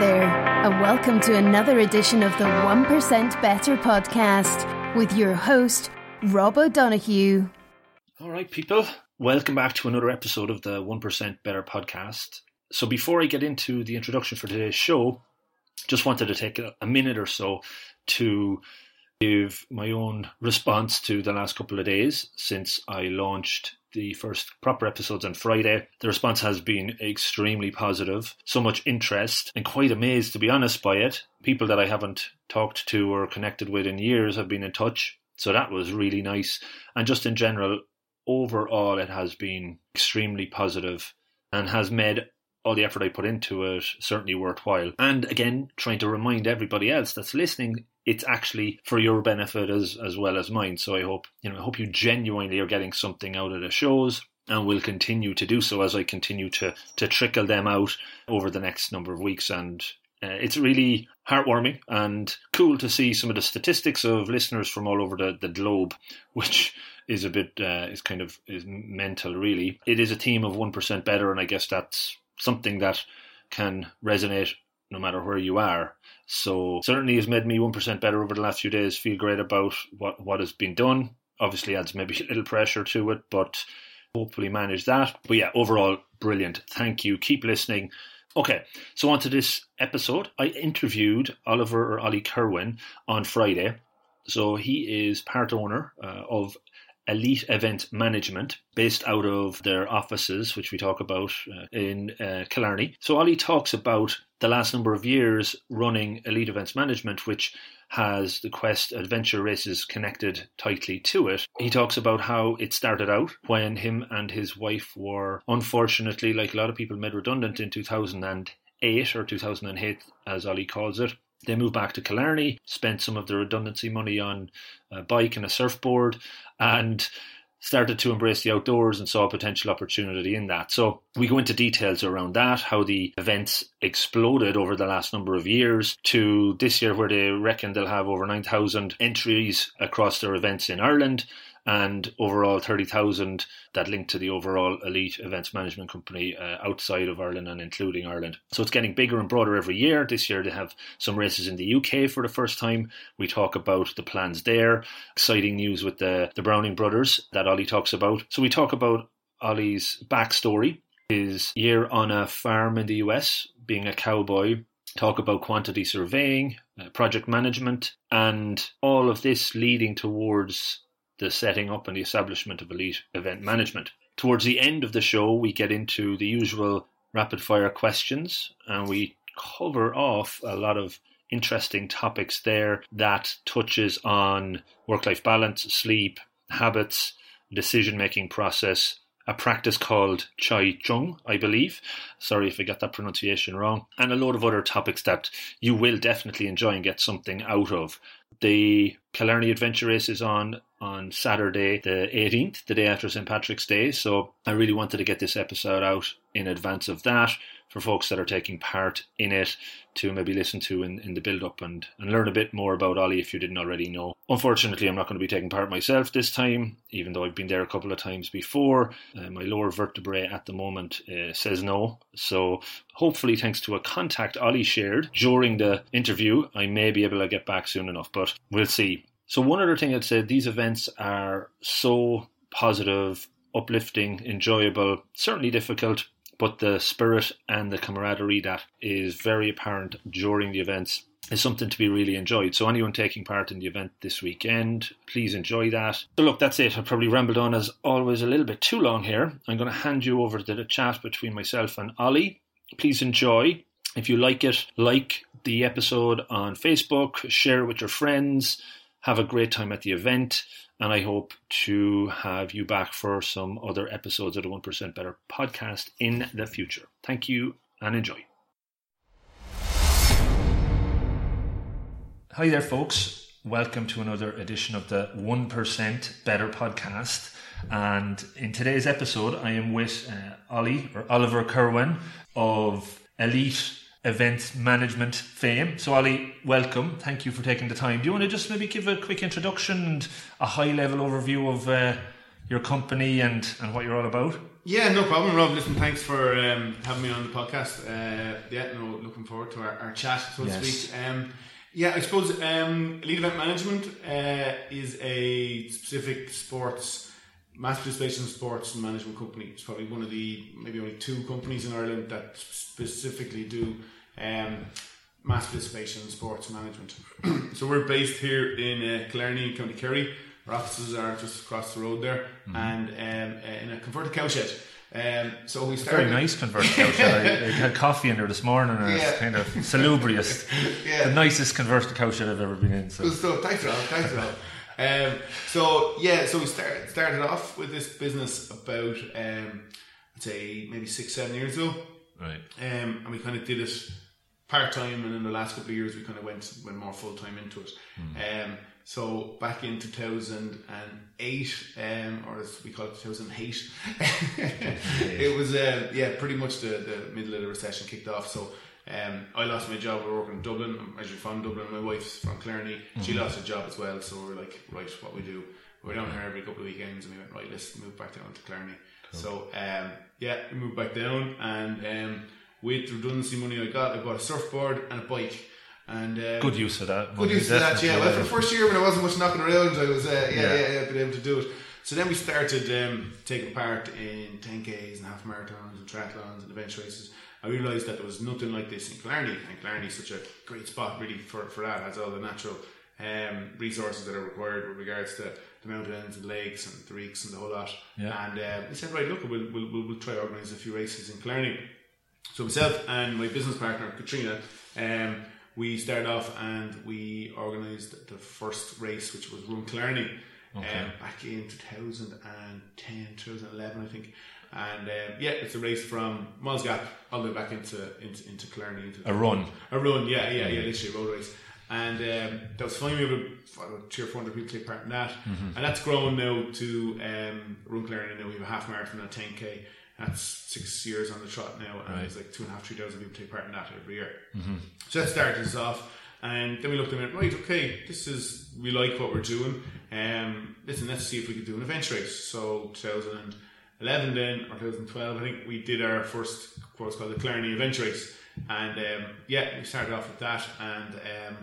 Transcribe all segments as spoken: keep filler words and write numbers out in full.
there, and welcome to another edition of the one percent Better podcast with your host, Rob O'Donoghue. All right, people, welcome back to another episode of the one percent Better podcast. So before I get into the introduction for today's show, just wanted to take a minute or so to give my own response to the last couple of days since I launched the first proper episodes on Friday. The response has been extremely positive, so much interest, and quite amazed, to be honest, by it. People that I haven't talked to or connected with in years have been in touch, so that was really nice. And just in general, overall, it has been extremely positive and has made all the effort I put into it certainly worthwhile. And again, trying to remind everybody else that's listening, it's actually for your benefit as as well as mine. So I hope, you know, I hope you genuinely are getting something out of the shows, and will continue to do so as I continue to to trickle them out over the next number of weeks. And uh, it's really heartwarming and cool to see some of the statistics of listeners from all over the, the globe, which is a bit uh, is kind of is mental, really. It is a theme of one percent better, and I guess that's something that can resonate no matter where you are. So certainly has made me one percent better over the last few days. Feel great about what, what has been done. Obviously adds maybe a little pressure to it, but hopefully manage that. But yeah, overall, brilliant. Thank you. Keep listening. Okay, so on to this episode. I interviewed Oliver or Ollie Kirwan on Friday. So he is part owner uh, of Elite Event Management, based out of their offices, which we talk about uh, in uh, Killarney. So Ollie talks about the last number of years running Elite Events Management, which has the Quest Adventure Races connected tightly to it. He talks about how it started out when him and his wife were, unfortunately, like a lot of people, made redundant in two thousand eight, or two thousand eight, as Ollie calls it. They moved back to Killarney, spent some of the redundancy money on a bike and a surfboard, and started to embrace the outdoors and saw a potential opportunity in that. So we go into details around that, how the events exploded over the last number of years to this year, where they reckon they'll have over nine thousand entries across their events in Ireland, and overall thirty thousand that link to the overall Elite Events Management Company uh, outside of Ireland and including Ireland. So it's getting bigger and broader every year. This year they have some races in the U K for the first time. We talk about the plans there. Exciting news with the, the Browning brothers that Ollie talks about. So we talk about Ollie's backstory, his year on a farm in the U S, being a cowboy, talk about quantity surveying, uh, project management, and all of this leading towards the setting up and the establishment of Elite Event Management. Towards the end of the show, we get into the usual rapid-fire questions, and we cover off a lot of interesting topics there that touches on work-life balance, sleep, habits, decision-making process, a practice called Qigong, I believe. Sorry if I got that pronunciation wrong. And a load of other topics that you will definitely enjoy and get something out of. The Killarney Adventure Race is on on Saturday the eighteenth, the day after Saint Patrick's Day. So I really wanted to get this episode out in advance of that for folks that are taking part in it to maybe listen to in, in the build-up and, and learn a bit more about Ollie if you didn't already know. Unfortunately, I'm not going to be taking part myself this time, even though I've been there a couple of times before. Uh, my lower vertebrae at the moment uh, says no. So hopefully, thanks to a contact Ollie shared during the interview, I may be able to get back soon enough, but we'll see. So one other thing I'd say, these events are so positive, uplifting, enjoyable, certainly difficult, but the spirit and the camaraderie that is very apparent during the events is something to be really enjoyed. So anyone taking part in the event this weekend, please enjoy that. So look, that's it. I probably rambled on as always a little bit too long here. I'm going to hand you over to the chat between myself and Ollie. Please enjoy. If you like it, like the episode on Facebook, share it with your friends. Have a great time at the event, and I hope to have you back for some other episodes of the one percent Better podcast in the future. Thank you, and enjoy. Hi there, folks. Welcome to another edition of the one percent Better podcast. And in today's episode, I am with uh, Ollie, or Oliver Kirwan, of Elite Event Management fame. So Ollie, welcome. Thank you for taking the time. Do you want to just maybe give a quick introduction and a high level overview of uh, your company and, and what you're all about? Yeah, no problem, Rob. Listen, thanks for um, having me on the podcast. Uh, yeah, no, looking forward to our, our chat, so yes. to speak. Um, yeah, I suppose um, Elite Event Management uh, is a specific sports, mass participation sports and management company. It's probably one of the maybe only two companies in Ireland that specifically do um, mass participation and sports management. So we're based here in uh, Killarney, County Kerry. Our offices are just across the road there, mm-hmm. and um, uh, in a converted cowshed. Um, so we started. Very nice converted cowshed. I, I had coffee in there this morning, and yeah. it's kind of salubrious. yeah. The nicest converted cowshed I've ever been in. So, so thanks, Rob. Thanks, Rob. um, so yeah, so we started started off with this business about um, I'd say maybe six, seven years ago. Right. Um, and we kind of did it part time, and in the last couple of years, we kind of went went more full time into it. Mm-hmm. Um, So back in two thousand eight, um, or as we call it, two thousand eight, it was uh, yeah pretty much the, the middle of the recession kicked off. So um, I lost my job. We were working in Dublin. I'm actually from Dublin. My wife's from Clarney. Mm-hmm. She lost her job as well. So we were like, right, what we do? We were down here every couple of weekends, and we went, right, let's move back down to Clarney. Cool. So um, yeah, we moved back down, and um, with redundancy money I got, I bought a surfboard and a bike. And, um, good use of that. Good use of that, yeah. Well, for the first year when I wasn't much knocking around, I was uh, yeah, yeah, yeah, been able to do it. So then we started um, taking part in ten Ks and half marathons and triathlons and event races. I realised that there was nothing like this in Killarney, and Killarney is such a great spot really for, for that. It has all the natural um, resources that are required with regards to the mountains and lakes and the reeks and the whole lot. Yeah. And uh, we said, right, look, we'll we'll, we'll, we'll try to organise a few races in Killarney. So myself and my business partner Catriona. Um, We started off and we organised the first race, which was Run Killarney, okay. um, back in two thousand ten, two thousand eleven, I think. And uh, yeah, it's a race from Moss Gap all the way back into into, into Killarney. Into a run. A run, yeah, yeah, yeah, literally a road race. And um, that was fun. We had about three or four hundred people take part in that. Mm-hmm. And that's grown now to um, Run Killarney. Now we have a half marathon and a ten K. That's six years on the trot now, and right. there's like two and a half, three thousand people take part in that every year. Mm-hmm. So that started us off, and then we looked at it, right, okay, this is, we like what we're doing. Um, listen, let's see if we could do an event race. So twenty eleven then, or twenty twelve, I think we did our first, what's called the Killarney Event Race. And um, yeah, we started off with that, and um,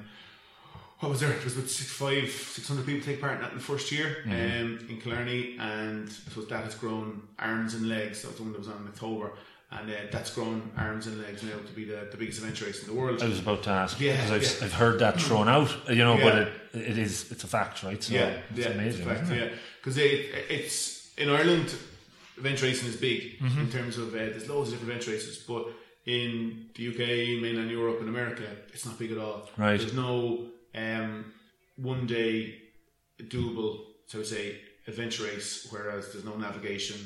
what was there? It was about six, five, six hundred people take part in that in the first year, mm-hmm. um, in Killarney, and I suppose that has grown arms and legs. That was the one that was on in October, and uh, that's grown arms and legs now to be the, the biggest event race in the world. I was about to ask, yeah, because I've, yeah. I've heard that thrown out, you know, yeah. but it it is it's a fact, right? So yeah, it's yeah, amazing, it's a fact, isn't it? Yeah, because it, it's in Ireland, event racing is big, mm-hmm. in terms of uh, there's loads of different event races, but in the U K, mainland Europe, and America, it's not big at all. Right, there's no Um, one day doable, so to say, adventure race, whereas there's no navigation.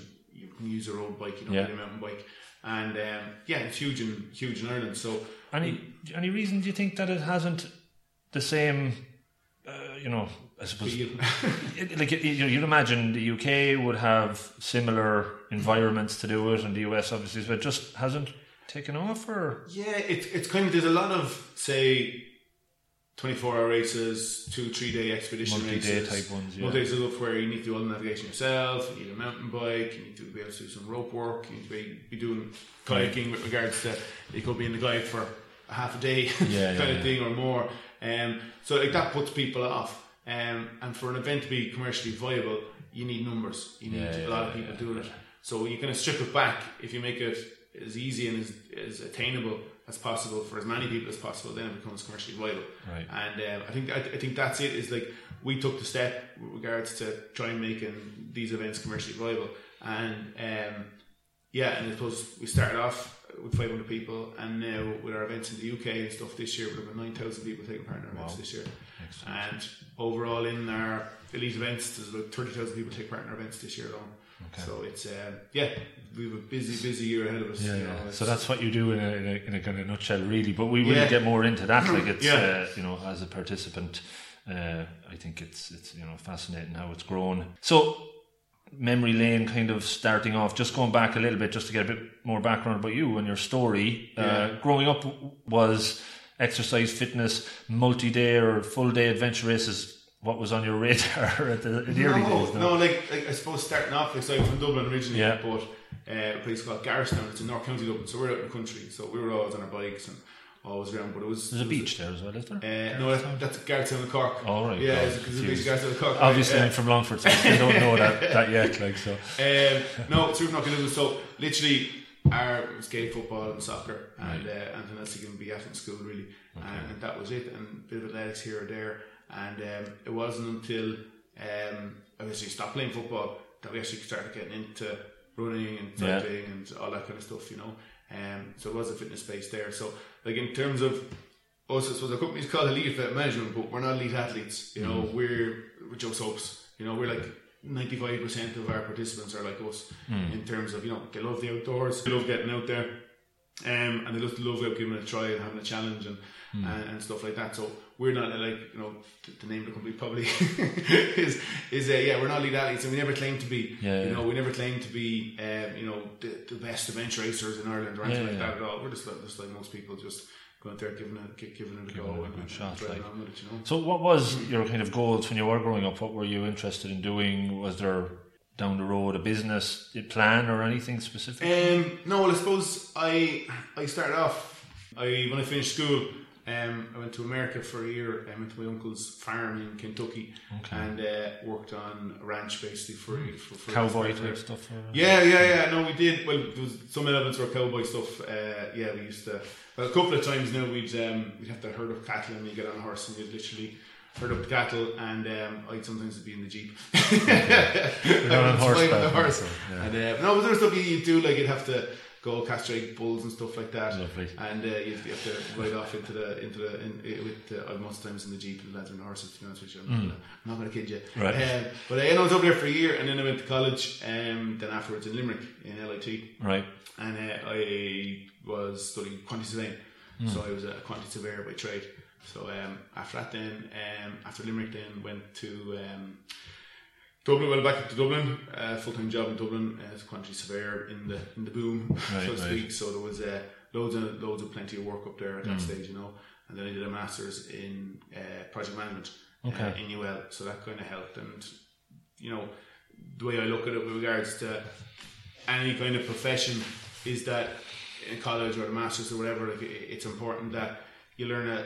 You can use a road bike, you don't yeah. need a mountain bike, and um, yeah, it's huge in huge in Ireland. So, any any reason do you think that it hasn't the same? Uh, you know, I suppose it, like you know, you'd imagine the U K would have similar environments to do it, and the U S obviously, but it just hasn't taken off. Or yeah, it's it's kind of there's a lot of say. twenty-four hour races, two, three day expedition multi-day races. Multi day type ones, yeah. Multi days up where you need to do all the navigation yourself, you need a mountain bike, you need to be able to do some rope work, you need to be, be doing kayaking mm. with regards to, you could be in the kayak for a half a day, yeah, kind yeah, of yeah. thing or more. Um, so like that puts people off. Um, and for an event to be commercially viable, you need numbers, you need yeah, yeah, a lot of people yeah. doing it. So you kind of strip it back if you make it as easy and as, as attainable as possible for as many people as possible, then it becomes commercially viable. Right. And um, I think I, th- I think that's it. Is like we took the step with regards to trying making these events commercially viable. And um, yeah, and I suppose we started off with five hundred people, and now with our events in the U K and stuff this year, we've got nine thousand people taking part in our wow. events this year. Excellent. And overall in our elite events, there's about thirty thousand people take part in our events this year alone. Okay. So it's uh, yeah, we have a busy, busy year ahead of us. Yeah, you know, yeah. So that's what you do in a, in a in a kind of nutshell, really. But we will yeah. get more into that. Like it's yeah. uh, you know, as a participant, uh, I think it's it's you know fascinating how it's grown. So memory lane, kind of starting off, just going back a little bit, just to get a bit more background about you and your story. Yeah. Uh, growing up was exercise, fitness, multi-day or full-day adventure races. what was on your radar at the, in the no, early days? No, no like, like I suppose starting off, like, so I'm from Dublin originally, yeah. but uh, a place called Garrison, it's in North County Dublin, so we're out in the country, so we were always on our bikes and always around. But it was there's it was a beach there as well, isn't there? Uh, no, that's, that's Garrison and Cork. Oh right, yeah, it's a beach Garrison and Cork. Obviously, right? I'm uh, from Longford, so I don't know that, that yet. Like so, um, no, it's not going to so literally. Our it was Gaelic football and soccer, right. and uh, anything else you can be at in school really, okay. and, and that was it. And a bit of athletics here or there. And um, it wasn't until um, I basically stopped playing football that we actually started getting into running and cycling yeah. and all that kind of stuff, you know. Um, so it was a fitness space there. So like in terms of us, I suppose the company's called Elite Event Management, but we're not elite athletes. You know, mm. we're we're Joe Soaps. You know, we're like. ninety-five percent of our participants are like us mm. in terms of, you know, they love the outdoors, they love getting out there, um, and they love, love like, giving it a try and having a challenge and, mm. and, and stuff like that. So we're not like, you know, the name of the company probably is, is uh, yeah, we're not elite athletes and we never claim to be, yeah, you know, yeah. we never claim to be, um, you know, the, the best event racers in Ireland or anything yeah, like yeah. that at all. We're just like, just like most people, just going out there giving it, giving it a giving go. It a and shot, like. it, you know? So what was your kind of goals when you were growing up? What were you interested in doing? Was there down the road a business plan or anything specific? Um, no, well, I suppose I I started off, I when I finished school, um, I went to America for a year. I went to my uncle's farm in Kentucky okay. and uh, worked on a ranch basically for... for, for cowboy type stuff? Or yeah, yeah, yeah. No, we did. Well, there was some elements were cowboy stuff. Uh, yeah, we used to... Well, a couple of times now we'd um, we'd have to herd up cattle and we'd get on a horse and you'd literally herd up the cattle and um, I'd sometimes be in the Jeep. Okay. You're on horse back, the horse. Yeah. And, uh, no, but there was stuff you'd do, like you'd have to go castrate bulls and stuff like that. Lovely. And uh, you have to ride off into the into the in, in, with uh, most times in the Jeep and lads on horses. To be honest with you, I'm, mm. gonna, I'm not going to kid you. Right. Um, but uh, you know, I was over there for a year, and then I went to college. Um, then afterwards in Limerick in L I T. Right. And uh, I was studying quantity surveying, mm. so I was a quantity surveyor by trade. So um, after that, then um, after Limerick, then went to. Um, Dublin, well, back up to Dublin, uh, full-time job in Dublin as a quantity surveyor in the in the boom, right, so to speak. Right. So there was uh, loads and loads of plenty of work up there at that mm. stage, you know. And then I did a master's in uh, project management okay. uh, in U L, so that kind of helped. And you know, the way I look at it with regards to any kind of profession is that in college or the master's or whatever, like, it's important that you learn a,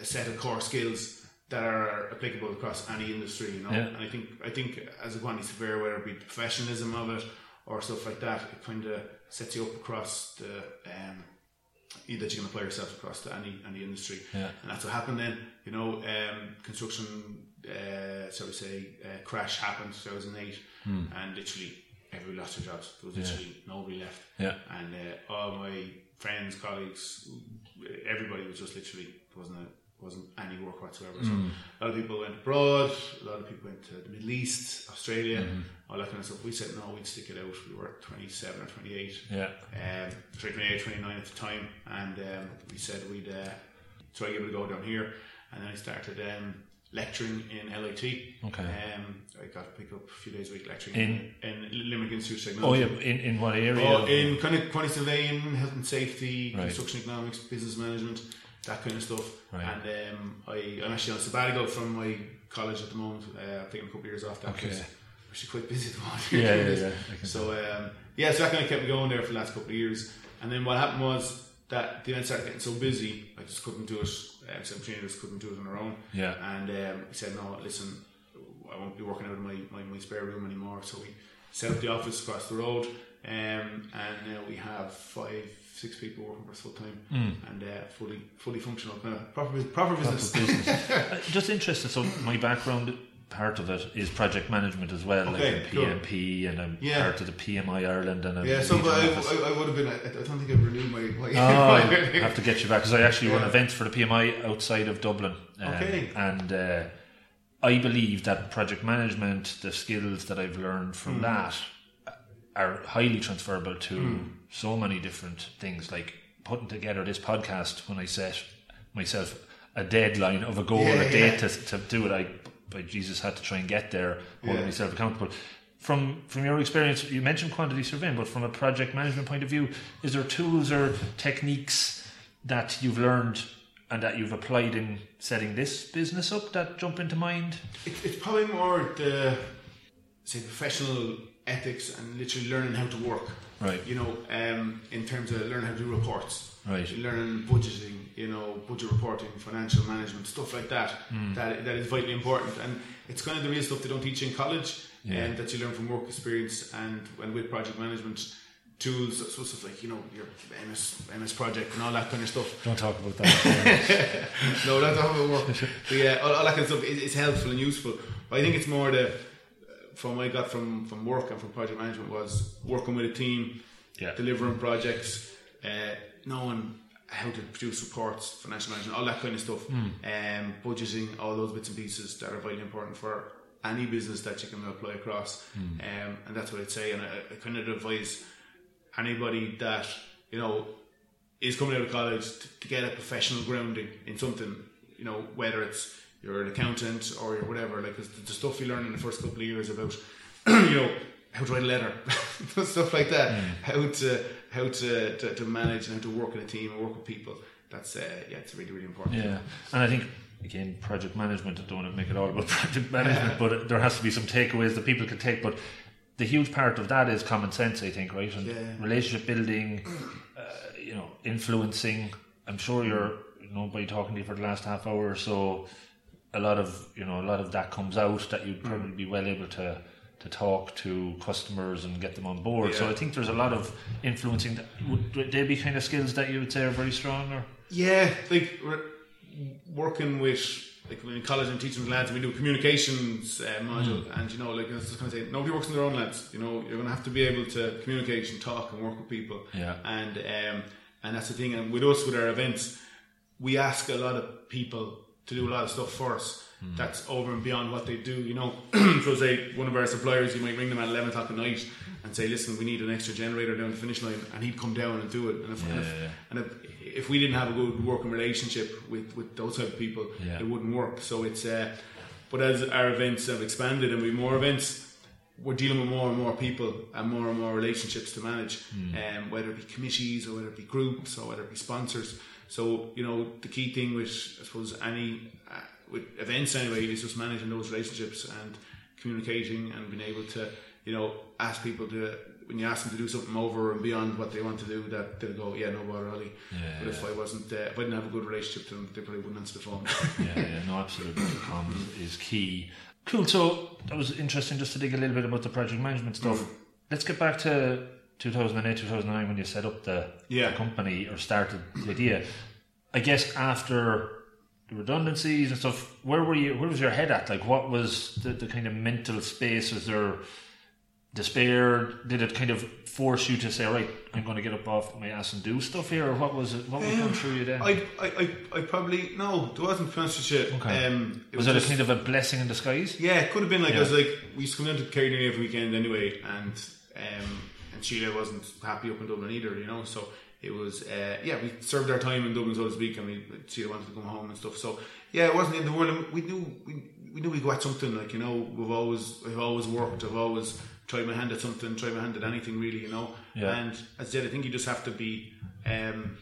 a set of core skills that are applicable across any industry, you know. Yeah. And I think I think as a quantity surveyor, whether it be the professionalism of it or stuff like that, it kind of sets you up across the um, that you can apply yourself across to any any industry. Yeah. And that's what happened then. You know, um, construction, uh, shall we say, uh, crash happened two thousand eight, hmm. and literally everybody lost their jobs. There was literally yeah. nobody left. Yeah. And uh, all my friends, colleagues, everybody was just literally wasn't a wasn't any work whatsoever. So mm. a lot of people went abroad, a lot of people went to the Middle East, Australia, mm. all that kind of stuff. We said no, we'd stick it out. We were twenty-seven or twenty-eight, yeah, um, twenty-eight, twenty-nine at the time, and um, we said we'd uh, try to give it a go down here. And then I started um, lecturing in L I T. Okay. Um, I got to pick up a few days a week lecturing in, in, in Limerick Institute of Technology. Oh yeah, in, in what area? Oh, in kind of quantity surveying, health and safety, right. construction economics, business management. That kind of stuff, right. and um, I, I'm actually on sabbatical from my college at the moment. Uh, I'm taking a couple of years off that because okay. I'm actually quite busy at the moment. Yeah, yeah, yeah, yeah. So um, yeah, so that kind of kept me going there for the last couple of years. And then what happened was that the event started getting so busy, I just couldn't do it. Um, some trainers couldn't do it on their own. Yeah. And um, I said, no, listen, I won't be working out of my, my, my spare room anymore. So we set up the office across the road, um, and now we have five. Six people working for us full time mm. and uh, fully fully functional, kind of proper proper business. Proper business. uh, just interested. So my background, part of it is project management as well, okay, like in P M P, cool. and I'm yeah. part of the P M I Ireland. And I'm yeah, so but I, I, I would have been. I, I don't think I've renewed my. my, oh, my I have to get you back because I actually yeah. run events for the P M I outside of Dublin. Um, okay, and. Uh, I believe that project management, the skills that I've learned from mm. that, are highly transferable to mm. so many different things, like putting together this podcast. When I set myself a deadline of a goal, yeah, a date yeah. to, to do it, I by Jesus had to try and get there, holding yeah. myself accountable. From from your experience, you mentioned quantity surveying, but from a project management point of view, is there tools or techniques that you've learned and that you've applied in setting this business up that jump into mind? It, it's probably more the, say, professional ethics and literally learning how to work. Right. You know, um, in terms of learning how to do reports. Right. Learning budgeting, you know, budget reporting, financial management, stuff like that. Mm. That that is vitally important. And it's kind of the real stuff they don't teach in college, and yeah. um, that you learn from work experience and, and with project management tools, so stuff like, you know, your M S M S project and all that kind of stuff. Don't talk about that. No, don't talk about work. But yeah, all, all that kind of stuff is, is helpful and useful. But I think it's more the, from what I got from, from work and from project management was working with a team, yeah. delivering projects, uh, knowing how to produce reports, financial management, all that kind of stuff, mm. um, budgeting, all those bits and pieces that are vitally important for any business that you can apply across. Mm. Um, and that's what I'd say. And I, I kind of advise anybody that, you know, is coming out of college to, to get a professional grounding in something, you know, whether it's you're an accountant or you're whatever, like the, the stuff you learn in the first couple of years about, you know, how to write a letter, stuff like that, mm. how to how to, to, to manage and how to work in a team and work with people. That's, uh, yeah, it's really, really important. Yeah, and I think, again, project management, I don't want to make it all about project management, yeah. but there has to be some takeaways that people can take, but the huge part of that is common sense, I think, right? And yeah. relationship building, uh, you know, influencing. I'm sure you're, you know, by talking to you for the last half hour or so, a lot of, you know, a lot of that comes out that you'd probably be well able to, to talk to customers and get them on board. Yeah. So I think there's a lot of influencing. That, would they be kind of skills that you would say are very strong? Or? Yeah, like working with... Like in college and teaching lads, we do communications uh, module, mm. and you know, like I was just kind of saying, nobody works on their own, lads. You know, you're going to have to be able to communicate and talk and work with people. Yeah. And um, and that's the thing. And with us, with our events, we ask a lot of people to do a lot of stuff for us. Mm. That's over and beyond what they do. You know, so say one of our suppliers, you might ring them at eleven o'clock at night and say, "Listen, we need an extra generator down the finish line," and he'd come down and do it. And if, yeah, and if, yeah, yeah. And if If we didn't have a good working relationship with, with those type of people, yeah. it wouldn't work. So it's, uh, but as our events have expanded and we have more events, we're dealing with more and more people and more and more relationships to manage, mm. um, whether it be committees or whether it be groups or whether it be sponsors. So, you know, the key thing with, I suppose, any, uh, with events anyway, is just managing those relationships and communicating and being able to, you know, ask people to, when you ask them to do something over and beyond what they want to do, that they'll go, yeah, no bother, Ollie. Yeah, but if yeah. I wasn't, uh, if I didn't have a good relationship to them, they probably wouldn't answer the phone. yeah, yeah, no, absolutely. Comms is key. Cool. So that was interesting, just to dig a little bit about the project management stuff. Mm. Let's get back to two thousand eight, two thousand nine, when you set up the, yeah. the company or started the idea. I guess after the redundancies and stuff, where were you? Where was your head at? Like, what was the, the kind of mental space? Was there despair? Did it kind of force you to say, right, I'm going to get up off my ass and do stuff here? Or what was it? What was um, going through you then? I, I, I, I probably, no, there wasn't sponsorship. Okay. Um, it was, was it just, a kind of a blessing in disguise? Yeah, it could have been. Like, yeah. I was like, we used to come down to Killarney every weekend anyway, and um, and Sheila wasn't happy up in Dublin either, you know, so it was, uh, yeah, we served our time in Dublin, so to speak, and we, Sheila wanted to come home and stuff. So, yeah, it wasn't in the world. We knew, we, we knew we'd go at something, like, you know, we've always, we've always worked, I've always... try my hand at something, try my hand at anything really, you know. Yeah. And as I said, I think you just have to be um,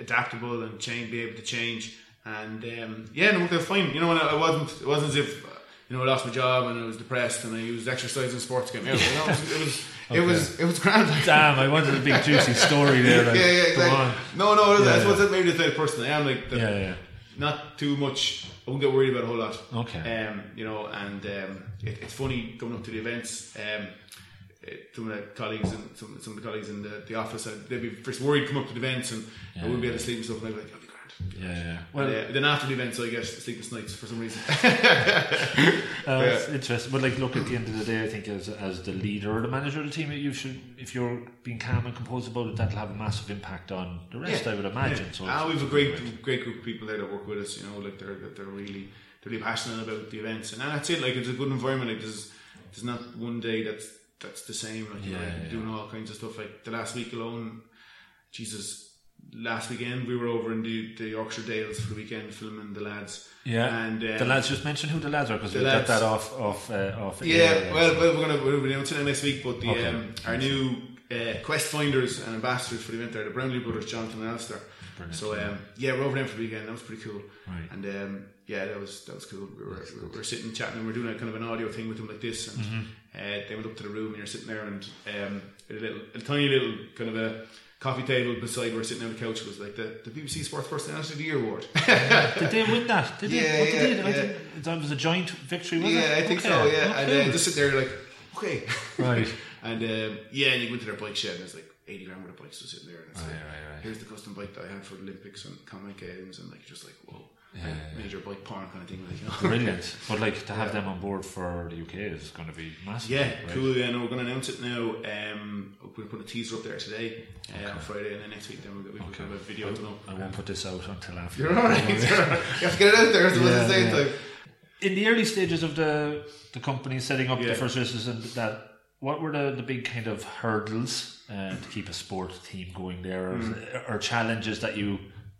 adaptable and change, be able to change. And um, yeah, no, they're fine. You know, and I wasn't, it wasn't as if, you know, I lost my job and I was depressed and I was exercising, sports getting out. You know, it was, it was, okay. it was, it was grand. Damn, I wanted a big juicy story there. Like, yeah, yeah, exactly. No, no, yeah, that's yeah. what's maybe the type of person I am. Like, the, yeah, yeah. Not too much. I wouldn't get worried about a whole lot. Okay. Um, you know, and um, it, it's funny coming up to the events. Um, it, some of the colleagues and some, some of the colleagues in the, the office, uh, they'd be first worried come up to the events, and yeah, I wouldn't be able to sleep and stuff. And I'd be like, "Oh, be grand." Yeah, yeah. Well, and, uh, then after the events, I get sleepless nights for some reason. uh, yeah. It's interesting, but like, look, at the end of the day, I think as as the leader or the manager of the team, you should, if you're being calm and composed about it, that'll have a massive impact on the rest. Yeah. I would imagine. Yeah. So ah, we've a great, great, great group of people there that work with us. You know, like they're they're really they're really passionate about the events, and that's it. Like, it's a good environment. Like, there's there's not one day that's that's the same, like, yeah, you know, like, yeah. doing all kinds of stuff. Like the last week alone, Jesus, last weekend we were over in the, the Yorkshire Dales for the weekend filming the lads. Yeah, and um, the lads, just mentioned who the lads are, because we got that off off uh, off. Yeah, air, well, well, we're gonna we're announcing it next week, but the okay. um, our new uh, quest finders and ambassadors for the event are the Brownlee brothers, Jonathan and Alistair. Brilliant. So um, yeah, we're over there for the weekend. That was pretty cool. Right. And um, yeah, that was that was cool. We were, we were sitting chatting, and we were doing a kind of an audio thing with them like this, and mm-hmm. uh, they went up to the room, and you're sitting there, and um, a little, a tiny little kind of a coffee table beside where sitting on the couch was like the, the B B C Sports Personality of the Year award. Did they win that? Did yeah, they? What yeah, did they? I yeah. think that was a joint victory, wasn't yeah, it? Yeah, I think okay. so. Yeah, okay. And uh, just sit there like, okay, right. And um, yeah, and you went to their bike shed, and it's like eighty grand worth of bikes was sitting there, and it's oh, like, yeah, right, right. here's the custom bike that I have for the Olympics and Comic Games, and like just like whoa. Yeah, yeah, major bike porn kind of thing, like, you know? Brilliant. But like to have yeah. them on board for the U K is going to be massive. Yeah, right? Cool. Yeah, no, we're going to announce it now. Um, we're going to put a teaser up there today uh, okay. on Friday, and then next week then we'll have okay. a video. I, up. I won't put this out until after. You're alright. You have to get it out there. So yeah, the yeah. In the early stages of the the company setting up yeah. the first races and that, what were the, the big kind of hurdles uh, to keep a sport team going there, or, mm. or challenges that you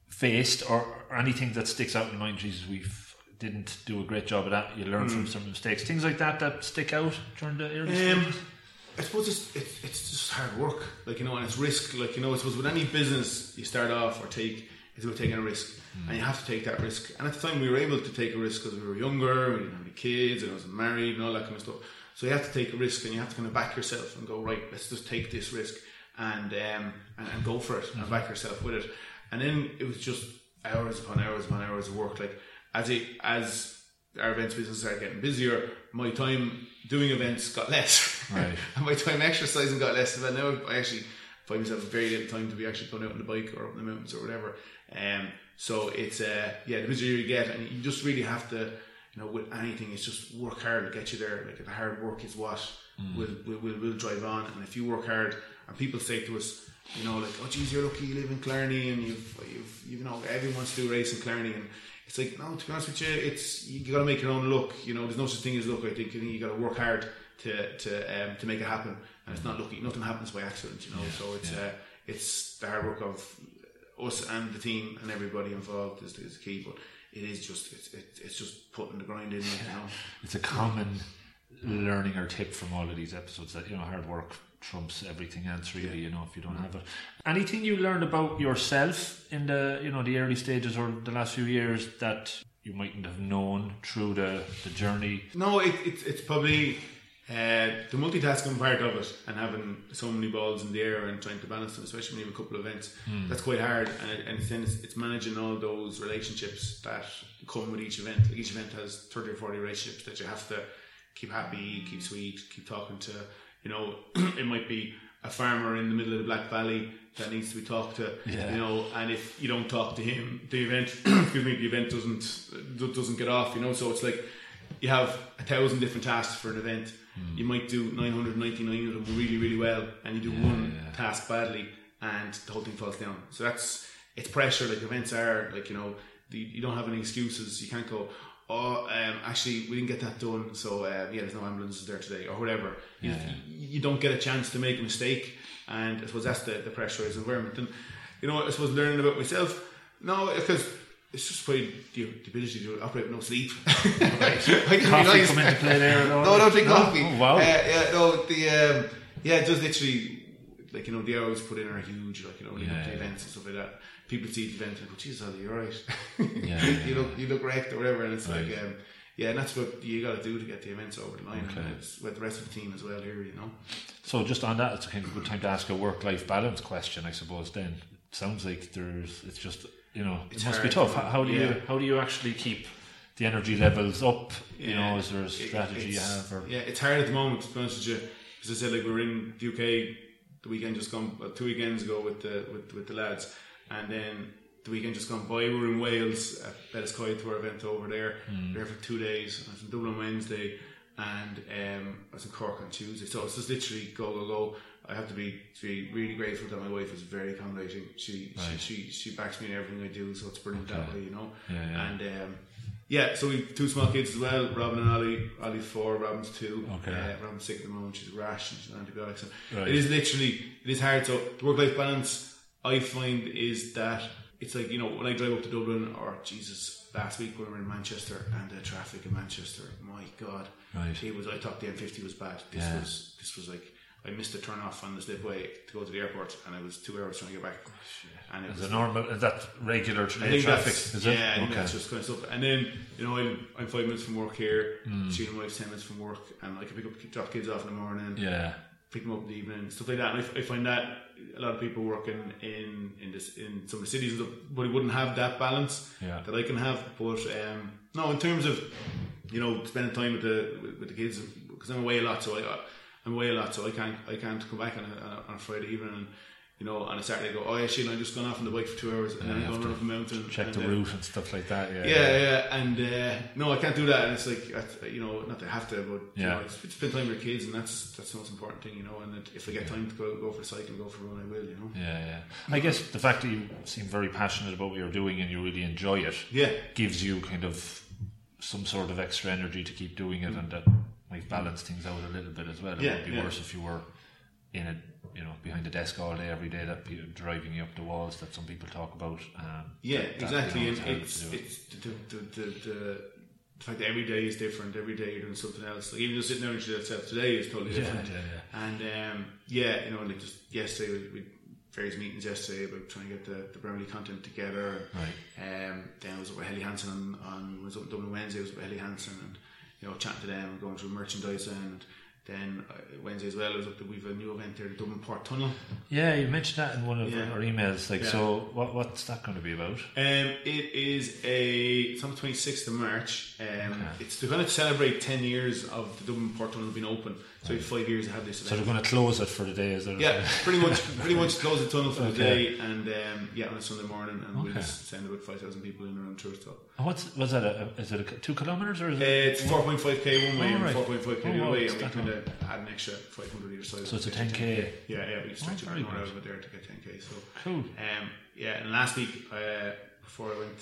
faced, or, or anything that sticks out in mind? Jesus, we didn't do a great job of that. You learn mm. from some mistakes, things like that that stick out during the early um, stages. I suppose it's, it's it's just hard work, like you know, and it's risk, like you know. I suppose with any business you start off or take, it's about taking a risk, mm. and you have to take that risk. And at the time, we were able to take a risk because we were younger, we didn't have any kids, and I wasn't married, and all that kind of stuff. So you have to take a risk, and you have to kind of back yourself and go, right, let's just take this risk and um and, and go for it, mm. and back yourself with it. And then it was just hours upon hours upon hours of work. Like as it, as our events business started getting busier, my time doing events got less, right. and my time exercising got less. And now I actually find myself very little time to be actually going out on the bike or up in the mountains or whatever. Um, so it's uh, yeah, the busier you get, and you just really have to, you know, with anything, it's just work hard to get you there. Like the hard work is what mm. will will will we'll drive on. And if you work hard, and people say to us, you know, like, oh geez, you're lucky you live in Clarney, and you've, you've, you know, everyone wants to do a race in Clarney, and it's like, no, to be honest with you, it's you got to make your own luck. You know, there's no such thing as luck. I think you, you got to work hard to to um, to make it happen, and it's not lucky. Nothing happens by accident, you know. Yeah, so it's yeah. uh, it's the hard work of us and the team and everybody involved is is key. But it is just it's it's just putting the grind in, like, you know. It's a common learning or tip from all of these episodes that, you know, hard work trumps everything else, really. Yeah. You know, if you don't have it, anything you learned about yourself in the, you know, the early stages or the last few years that you mightn't have known through the, the journey? No, it, it it's probably uh, the multitasking part of it, and having so many balls in the air and trying to balance them, especially when you have a couple of events. Mm. That's quite hard, and, and then it's, it's managing all those relationships that come with each event. Like each event has thirty or forty relationships that you have to keep happy, keep sweet, keep talking to. You know, it might be a farmer in the middle of the Black Valley that needs to be talked to. Yeah. You know, and if you don't talk to him, the event, excuse me, the event doesn't doesn't get off. You know, so it's like you have a thousand different tasks for an event. Mm. You might do nine hundred ninety nine of them really really well, and you do yeah, one yeah. task badly, and the whole thing falls down. So that's it's pressure. Like events are like, you know, the, you don't have any excuses. You can't go, oh, um, actually, we didn't get that done, so uh, yeah, there's no ambulances there today, or whatever. Yeah. You, you don't get a chance to make a mistake, and I suppose that's the, the pressurized environment. And, you know, I suppose learning about myself, no, because it's just probably the, the ability to operate with no sleep. Right. Coffee nice. Come into play there. No, I don't drink no? coffee. Oh, wow. Uh, yeah, no, the, um, yeah, just literally, like, you know, the hours put in are huge, like, you know, leading yeah, up to yeah. events and stuff like that. People see the event and go, "Jesus, Ollie, you're right." Yeah, yeah, you look, you look wrecked or whatever, and it's right. like, um, yeah, and that's what you got to do to get the events over the line. Okay. And it's with the rest of the team as well here, you know. So just on that, it's a kind of good time to ask a work-life balance question, I suppose. Then it sounds like there's, it's just, you know, it's it must hard, be tough. How, how do yeah. you, how do you actually keep the energy levels up? Yeah. You know, is there a strategy it, you have? Or? Yeah, it's hard at the moment, to be honest with you, because I said, like, we were in the U K the weekend just gone, well, two weekends ago with the with, with the lads. And then the weekend just gone by, we were in Wales at Benescoyard to our event over there. Mm. There for two days. I was in Dublin Wednesday, and um, I was in Cork on Tuesday. So it's just literally go go go. I have to be, to be really grateful that my wife is very accommodating. She right. she, she she backs me in everything I do, so it's brilliant okay. that way, you know. Yeah, yeah. And um, yeah, so we've two small kids as well, Robin and Ollie. Ollie's four, Robin's two. Okay. Uh, Robin's sick at the moment. She's rash and she's on antibiotics. So right. It is literally it is hard. So the work life balance, I find, is that it's like, you know, when I drive up to Dublin, or Jesus, last week we were in Manchester, and the traffic in Manchester, my God, right. it was, I thought the M fifty was bad. This yeah. was this was like I missed the turn off on the slipway to go to the airport, and I was two hours trying to get back. Oh, shit. And it is was a normal, is that regular traffic? That's, is it? Yeah, okay. I mean, that's just kind of stuff. And then, you know, I'm, I'm five minutes from work here. Mm. She and my wife's ten minutes from work, and I can pick up, drop kids off in the morning. Yeah. Pick them up in the evening, stuff like that. And I, I find that a lot of people working in in this in some of the cities probably wouldn't have that balance yeah. that I can have. But um, no, in terms of, you know, spending time with the with, with the kids, because I'm away a lot, so I. I I'm away a lot, so I can't I can't come back on a, on a Friday evening, and you know, on a Saturday I go, oh yeah, Sheila, I've just gone off on the bike for two hours and yeah, then I'm going to run up a mountain, check and, the uh, route and stuff like that. Yeah, yeah, yeah. And uh, no, I can't do that. And it's like, I, you know, not that I have to, but yeah, you know, it's, it's spend time with your kids, and that's that's the most important thing, you know. And if I get yeah. time to go go for a cycle, go for a run, I will, you know. Yeah, yeah. I guess the fact that you seem very passionate about what you're doing and you really enjoy it, yeah, gives you kind of some sort of extra energy to keep doing it, mm-hmm. and that. We've balanced things out a little bit as well. It yeah, would be yeah. worse if you were in a, you know, behind a desk all day every day, that driving you up the walls that some people talk about. Um, yeah, that, exactly. That, you know, it's it's, it's the, the, the, the, the fact that every day is different. Every day you're doing something else. Like even just sitting down and yourself today is totally different. Yeah, yeah, yeah. And um, yeah, you know, like just yesterday we, we various meetings yesterday about trying to get the, the Brownlee content together. Right. Um, then I was up with Heli Hansen on, on I was up in Dublin Wednesday. I was with Heli Hansen and, you know, chatting to them, going through merchandise, and then Wednesday as well, it was up to, we've a new event there, the Dublin Port Tunnel. Yeah, you mentioned that in one of yeah. our emails. Like, yeah. so what what's that going to be about? Um, it is a it's on the twenty-sixth of March. Um, okay. It's they're going to celebrate ten years of the Dublin Port Tunnel being open. So right. five years to have this event. So they're going to close it for the day, is there? Yeah, pretty much, pretty much close the tunnel for okay. the day, and um, yeah, on a Sunday morning, and okay. we'll send about five thousand people in around church. And what's was that? A, is it a two kilometers or is it? Uh, it's four point five k one way, oh, and right. four point five k the other way, and we kind of add an extra five hundred either side. So it's a ten k. Yeah, yeah, we stretch oh, it more out of it there to get ten k. So cool. Um, yeah, and last week uh, before I went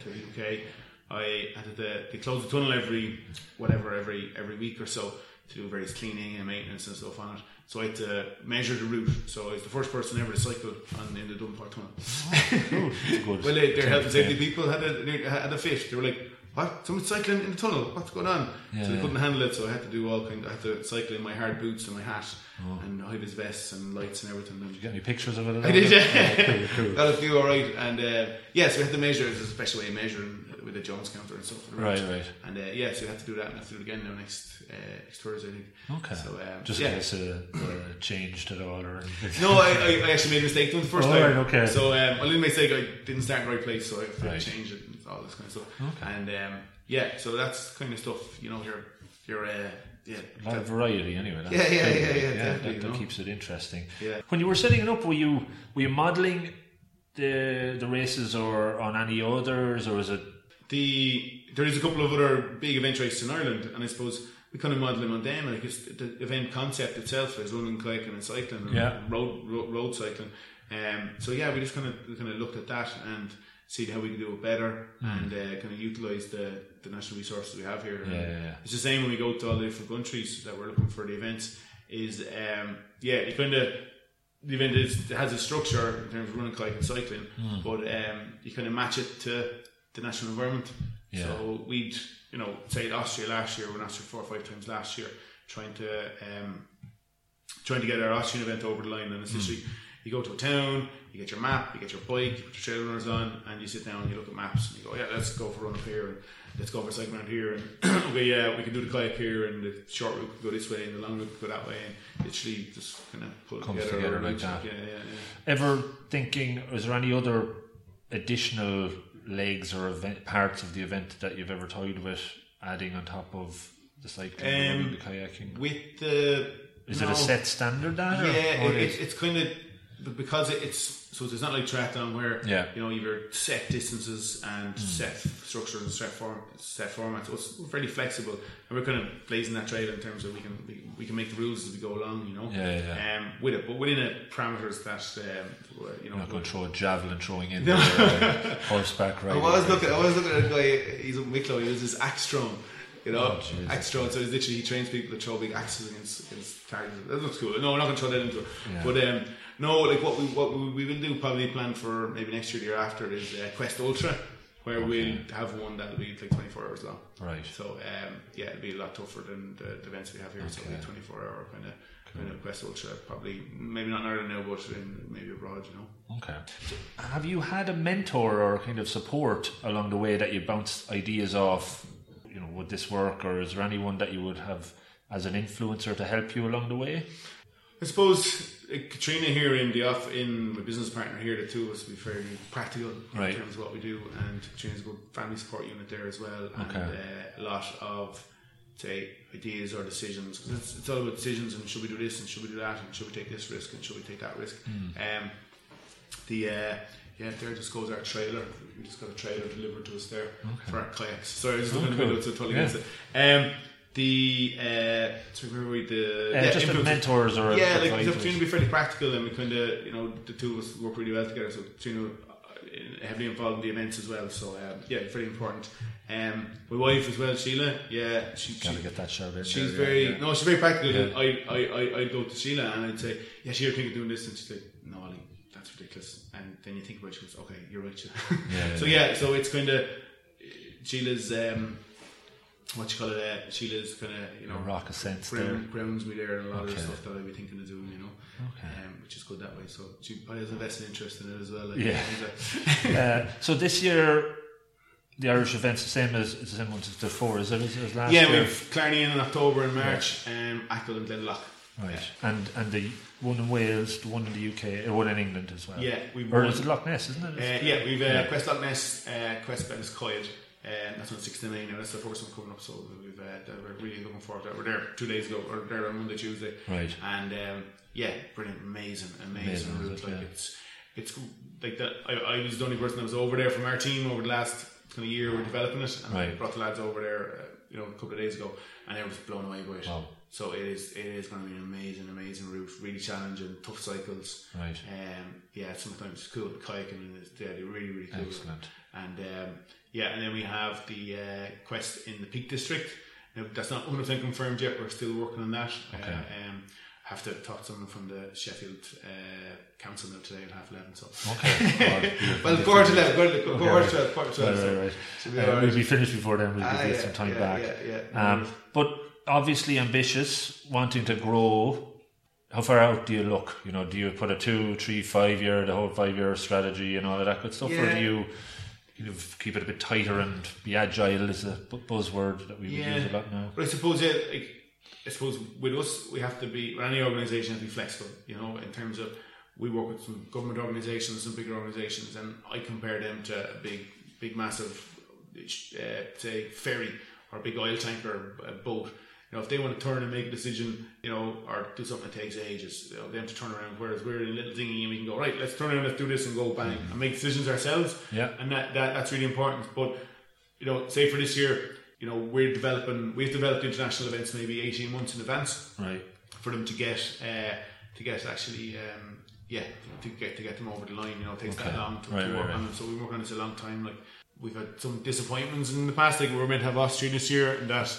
to the U K, I had the they close the tunnel every whatever every every week or so, to do various cleaning and maintenance and stuff on it. So I had to measure the route. So I was the first person ever to cycle on in the Dublin Port Tunnel. Oh, that's good. Well, they, their health and safety people had a had a fit. They were like, "What? Someone's cycling in the tunnel? What's going on?" Yeah, so they yeah. couldn't handle it. So I had to do all kind. I had to cycle in my hard boots and my hat oh. and high vis vests and lights and everything. Did you get any pictures of it? I did. Yeah, oh, cool, cool. Got a few, all right. And uh, yeah, so we had to measure. It was a special way of measuring, with a Jones counter and stuff, right? Right. And uh, yeah, so we have to do that, and have to do it again now next uh, next Thursday, I think. Okay. So um, just in yeah. case uh, uh, changed at all, or no, I, I actually made a mistake doing the first oh, time. Right, okay. So um, I did a mistake. I didn't start in the right place, so I have to right. change it and all this kind of stuff. Okay. And um, yeah, so that's kind of stuff. You know, your your uh, yeah, a lot of variety anyway. Yeah, yeah, yeah, yeah, yeah. yeah that, that keeps it interesting. Yeah. When you were setting it up, were you were you modelling the the races or on any others, or was it? The there is a couple of other big event races in Ireland, and I suppose we kind of model them on them. And I guess the event concept itself is running, kayaking, and cycling, and yeah. road, road road cycling. Um, so yeah, we just kind of we kind of looked at that and see how we can do it better, mm. and uh, kind of utilise the, the national resources we have here. Yeah, yeah, yeah. It's the same when we go to all the different countries that we're looking for the events. Is um, yeah, it kind of. The event is, it has a structure in terms of running, kayaking, and cycling, mm. but um, you kind of match it to the national environment. Yeah. So we'd, you know, say Austria last year, we were in Austria four or five times last year, trying to um, trying to get our Austrian event over the line. And essentially, mm. you go to a town, you get your map, you get your bike, you put your trail runners on, and you sit down and you look at maps and you go, yeah, let's go for a run up here, and let's go for a cycle round here, and okay, yeah, we can do the kayak here, and the short route can go this way, and the long route can go that way, and literally just kind of pull it comes together, together like that. Yeah, yeah, yeah. Ever thinking, is there any other additional legs or event, parts of the event that you've ever toyed with adding on top of the cycling um, or the kayaking? With the is no, it a set standard that? Yeah, or it, it, it's kind of because it, it's so it's not like triathlon where yeah. you know you've got set distances and mm. set structures and set form set formats. So it's fairly flexible, and we're kind of blazing that trail in terms of we can we, we can make the rules as we go along, you know. Yeah, yeah. Um, with it, but within it, parameters that um, you know. You're not going to throw a javelin throwing in. No. There, horseback riding. I was looking. I was looking at a guy. He's in Wicklow. He does his axe throwing. You know, oh, axe throwing. So it's literally he trains people to throw big axes against, against targets. That looks cool. No, we're not going to throw that into it. Yeah. But um, no, like what we what we will do probably plan for maybe next year, year after is uh, Quest Ultra, where okay. we'll have one that'll be like twenty-four hours long. Right. So um, yeah, it'll be a lot tougher than the, the events we have here. Okay. So it'll be twenty-four hour kind of kind of Quest Ultra, probably, maybe not in Ireland now, but in, maybe abroad, you know. Okay. So have you had a mentor or kind of support along the way that you bounced ideas off, you know, would this work, or is there anyone that you would have as an influencer to help you along the way? I suppose uh, Catriona here in the off, in my business partner here, the two of us, be very practical right. in terms of what we do, and Catriona's a good family support unit there as well, and okay. uh, a lot of, say, ideas or decisions, because it's, it's all about decisions, and should we do this, and should we do that, and should we take this risk, and should we take that risk. Mm. Um, the uh, yeah, there just goes our trailer. We just got a trailer delivered to us there okay. for our kayaks. Sorry, I was just looking at the window, so totally against yeah. it. Um, The uh, so remember we the uh, yeah, just the mentors or yeah, like advisors. The opportunity to be fairly practical, and we kind of, you know, the two of us work really well together. So Trina heavily involved in the events as well. So um, yeah, very important. Um, my wife as well, Sheila. Yeah, she gotta she, get that shout out. She's there, very yeah, yeah. no, she's very practical. Yeah. I I I I'd go to Sheila and I'd say, yeah, she, you're thinking of doing this, and she's like, no, Ollie, that's ridiculous. And then you think about it, she goes, okay, you're right. Yeah, so yeah, yeah, so it's kind of Sheila's. Um, What you call it? Uh, Sheila's kind of, you know, rock a sense ground, grounds me there, and a lot okay. of the stuff that I'd be thinking of doing, you know, okay. um, which is good that way. So she probably has a vested interest in it as well. Like, yeah. Like. uh, so this year, the Irish event's the same as the same ones as before, is it? As, as last yeah, year? We've Clarney in October and March, yeah. um, Ackle and Glenlock. Right, yeah. and and the one in Wales, the one in the U K, the one in England as well. Yeah, we've or is it Loch Ness, isn't it? Uh, yeah, we've uh, yeah. Quest Loch Ness, uh, Quest Benescoyard. Um, that's on sixty-nine now, that's the first one coming up, so we've, uh, we're really looking forward to that. We're there two days ago, or there on Monday, Tuesday, right? And um, yeah, brilliant, amazing, amazing, amazing route. It, like yeah. it's, it's like that. I, I was the only person that was over there from our team over the last kind of year. We're developing it, and right. I brought the lads over there, uh, you know, a couple of days ago, and they were just blown away by it. Wow. So it is, it is going to be an amazing, amazing route. Really challenging, tough cycles. Right. Um. Yeah. Sometimes it's cool kayaking. Yeah, they're really, really cool. Excellent. And um. Yeah, and then we have the uh, Quest in the Peak District. Now, that's not one hundred percent confirmed yet. We're still working on that. I okay. uh, um, have to talk to someone from the Sheffield uh, Council now today at half eleven. So okay. well, quarter to that, quarter to that, quarter to that. We'll be finished before then. We'll ah, get yeah, some time yeah, back. Yeah, yeah. Um, but obviously ambitious, wanting to grow. How far out do you look? You know, do you put a two, three, five year, the whole five year strategy and all of that good stuff, yeah. or do you? Kind of keep it a bit tighter and be agile is a buzzword that we yeah. use a lot now. But I suppose, yeah, like, I suppose with us, we have to be, with any organisation, have to be flexible, you know, in terms of, we work with some government organisations, some bigger organisations, and I compare them to a big, big massive, uh, say, ferry or a big oil tanker or a boat. You know, if they want to turn and make a decision, you know, or do something that takes ages, you know, they have to turn around. Whereas we're in a little thingy and we can go, right, let's turn around, let's do this and go bang mm-hmm. and make decisions ourselves. Yeah. And that, that that's really important. But, you know, say for this year, you know, we're developing, we've developed international events maybe eighteen months in advance. Right. For them to get, uh, to get actually, um, yeah, to get to get them over the line, you know, it takes okay. that long to, right, to work right, on right. them. So we work on this a long time, like. We've had some disappointments in the past, like we were meant to have Austria this year, and that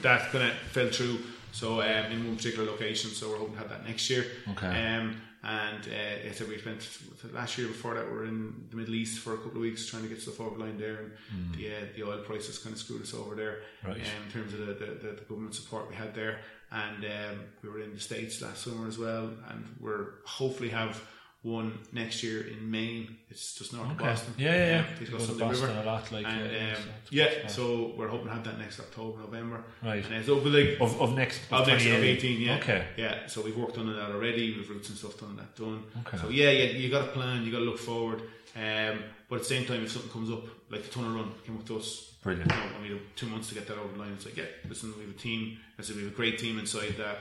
that kind of fell through. So um, in one particular location, so we're hoping to have that next year. Okay. Um, and uh, I said we spent last year before that we were in the Middle East for a couple of weeks trying to get stuff over the line there, and mm. the uh, the oil prices kind of screwed us over there. Right. Um, in terms of the, the, the government support we had there, and um, we were in the States last summer as well, and we're hopefully have. One next year in Maine. It's just north okay. of Boston. Yeah, yeah, yeah. They go to Boston river. A lot, like and, yeah. Um, yeah, so we're hoping to have that next October, November. Right. And it's over like of of next of, of next of eighteen. Yeah. Okay. Yeah. So we've worked on that already. We've roots and stuff done that done. Okay. So yeah, yeah, you got to plan. You got to look forward. Um, but at the same time, if something comes up, like the tunnel run came up to us. Brilliant. You know, and we had two months to get that over the line. It's like, yeah, listen, we have a team. I said we have a great team inside that.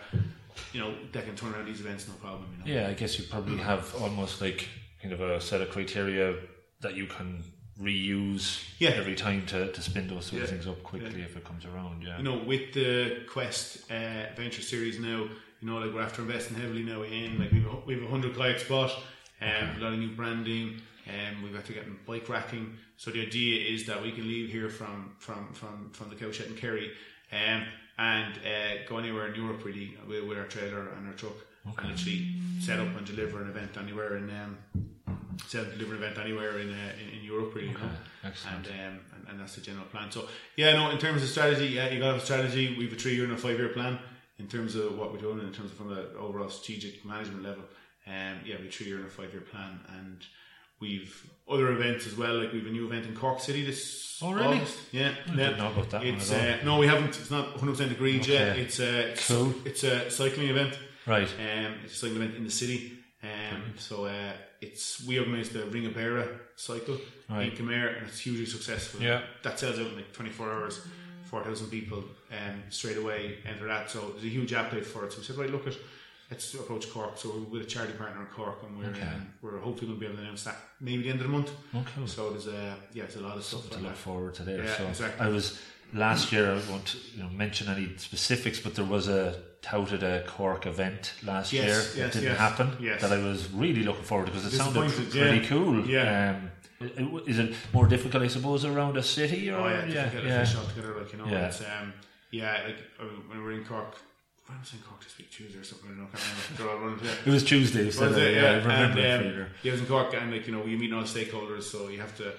You know, they can turn around these events, no problem. You know? Yeah, I guess you probably have almost like kind of a set of criteria that you can reuse yeah. every time to, to spin those sort yeah. of things up quickly yeah. if it comes around. Yeah, you know, with the Quest uh, Adventure Series now, you know, like we're after investing heavily now in like we've we have a hundred kayak spot, um, okay. a lot of new branding, and um, we've got to get in bike racking. So the idea is that we can leave here from from from from the couch in Kerry, and. Um, And uh, go anywhere in Europe really with, with our trailer and our truck, okay. and actually set up and deliver an event anywhere in um, set up deliver an event anywhere in uh, in, in Europe really, okay. you know? Excellent. And, um, and and that's the general plan. So yeah, no, in terms of strategy, yeah, you got to have a strategy. We have a three year and a five year plan. in terms of what we're doing, in terms of from an overall strategic management level, um, yeah, we have a three-year and a five-year plan, and we've other events as well. Like, we have a new event in Cork City this oh, really? August. Yeah, I didn't know about that it's, one at all. Uh, no, we haven't. It's not one hundred percent agreed okay. yet. It's a it's, cool. it's a cycling event, right? Um, it's a cycling event in the city. Um, so uh, it's we organised the Ring of Beara cycle right. in Khmer, and it's hugely successful. Yeah, that sells out in like twenty-four hours. four thousand people um, straight away enter that, so there's a huge appetite for it. So we said, right, look at let's approach Cork. So we're with a charity partner in Cork, and we're okay. um, we're hopefully going to be able to announce that maybe the end of the month. Okay. So there's a yeah, there's a lot of stuff like to look that. forward to there. Yeah, so exactly. I was last year. I won't you know, mention any specifics, but there was a touted a Cork event last yes, year yes, that didn't yes, happen. Yes. That I was really looking forward to because it sounded pretty yeah. cool. Yeah. Um, is it more difficult, I suppose, around a city? Or, oh yeah, yeah, to get a yeah. fish all together, like you know. Yeah, it's, um, yeah like, I mean, when we were in Cork, when was I in Cork this week, Tuesday or something? I don't know. They're all running together. It was Tuesday. It, of, yeah, yeah, I remember and, um, it. Yeah, it was in Cork, and like you know, you meet all stakeholders, so you have to.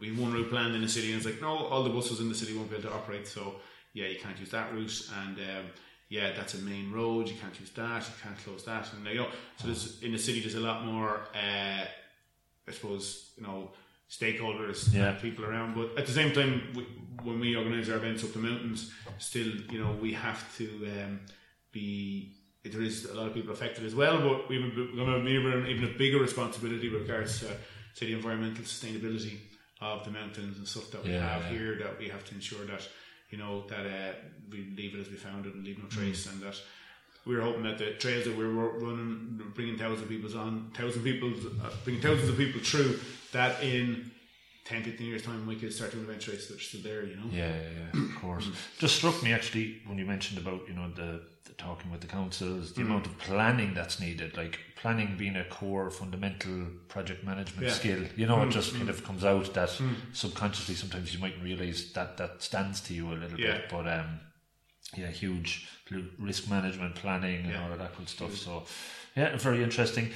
We had one route planned in the city, and it's like no, all the buses in the city won't be able to operate. So yeah, you can't use that route, and um, yeah, that's a main road. You can't use that. You can't close that, and you know. So there's in the city, there's a lot more. Uh, I suppose, you know, stakeholders yeah. and people around, but at the same time we, when we organise our events up the mountains, still, you know, we have to um, be there is a lot of people affected as well, but we're going to have even a bigger responsibility with regards to, uh, to the environmental sustainability of the mountains and stuff that we yeah, have yeah. here, that we have to ensure that, you know, that uh, we leave it as we found it and leave no trace mm. and that we were hoping that the trails that we were running, bringing thousands of people on, thousand people, uh, bringing thousands of people through, that in ten, fifteen years time we could start doing event races that are still there, you know. Yeah, yeah, yeah, of course. Just struck me actually when you mentioned about, you know, the, the talking with the councils, the mm. amount of planning that's needed, like planning being a core fundamental project management yeah. skill. You know, mm, it just mm. kind of comes out that mm. subconsciously sometimes you might realise that that stands to you a little yeah. bit, but um. yeah, huge risk management planning and yeah. all of that good stuff. So, yeah, very interesting.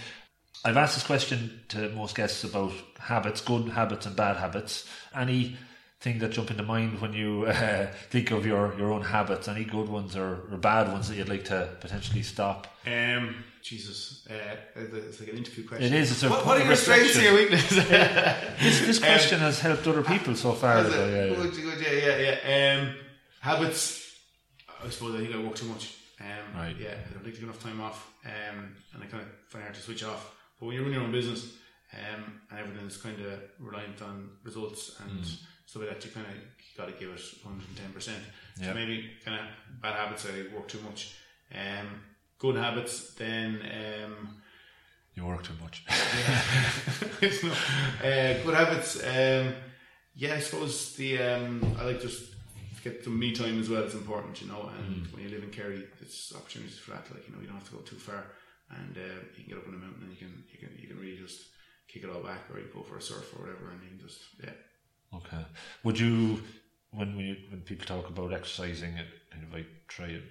I've asked this question to most guests about habits, good habits and bad habits. Anything that jump into mind when you uh, think of your, your own habits? Any good ones or, or bad ones that you'd like to potentially stop? Um, Jesus, uh, it's like an interview question. It is. It's a what, what are your strengths and your weaknesses? this, this question um, has helped other people so far. Though, yeah, good, yeah. good, yeah, yeah, yeah. Um, habits. I suppose I think I work too much. Um, right. Yeah, I don't take enough time off, um, and I kind of find it hard to switch off. But when you run your own business, um, and everything is kind of reliant on results and mm. stuff like that, you kind of got to give it one hundred ten percent. Yep. So maybe kind of bad habits, I work too much. Um, good habits, then. Um, you work too much. it's not, uh, good habits, um, yeah, I suppose the um, I like just. Get some me time as well, it's important, you know, and mm. when you live in Kerry, it's opportunities for that, like, you know, you don't have to go too far, and uh, you can get up on the mountain and you can you can you can really just kick it all back, or you go for a surf or whatever, and you can just yeah okay would you when when, you, when people talk about exercising, it kind of like try and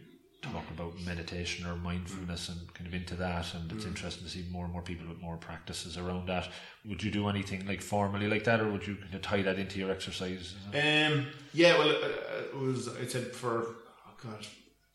talk about meditation or mindfulness mm. and kind of into that, and it's mm. interesting to see more and more people with more practices around that. Would you do anything like formally like that, or would you kind of tie that into your exercise? Um, yeah, well, uh, it was I said for oh god,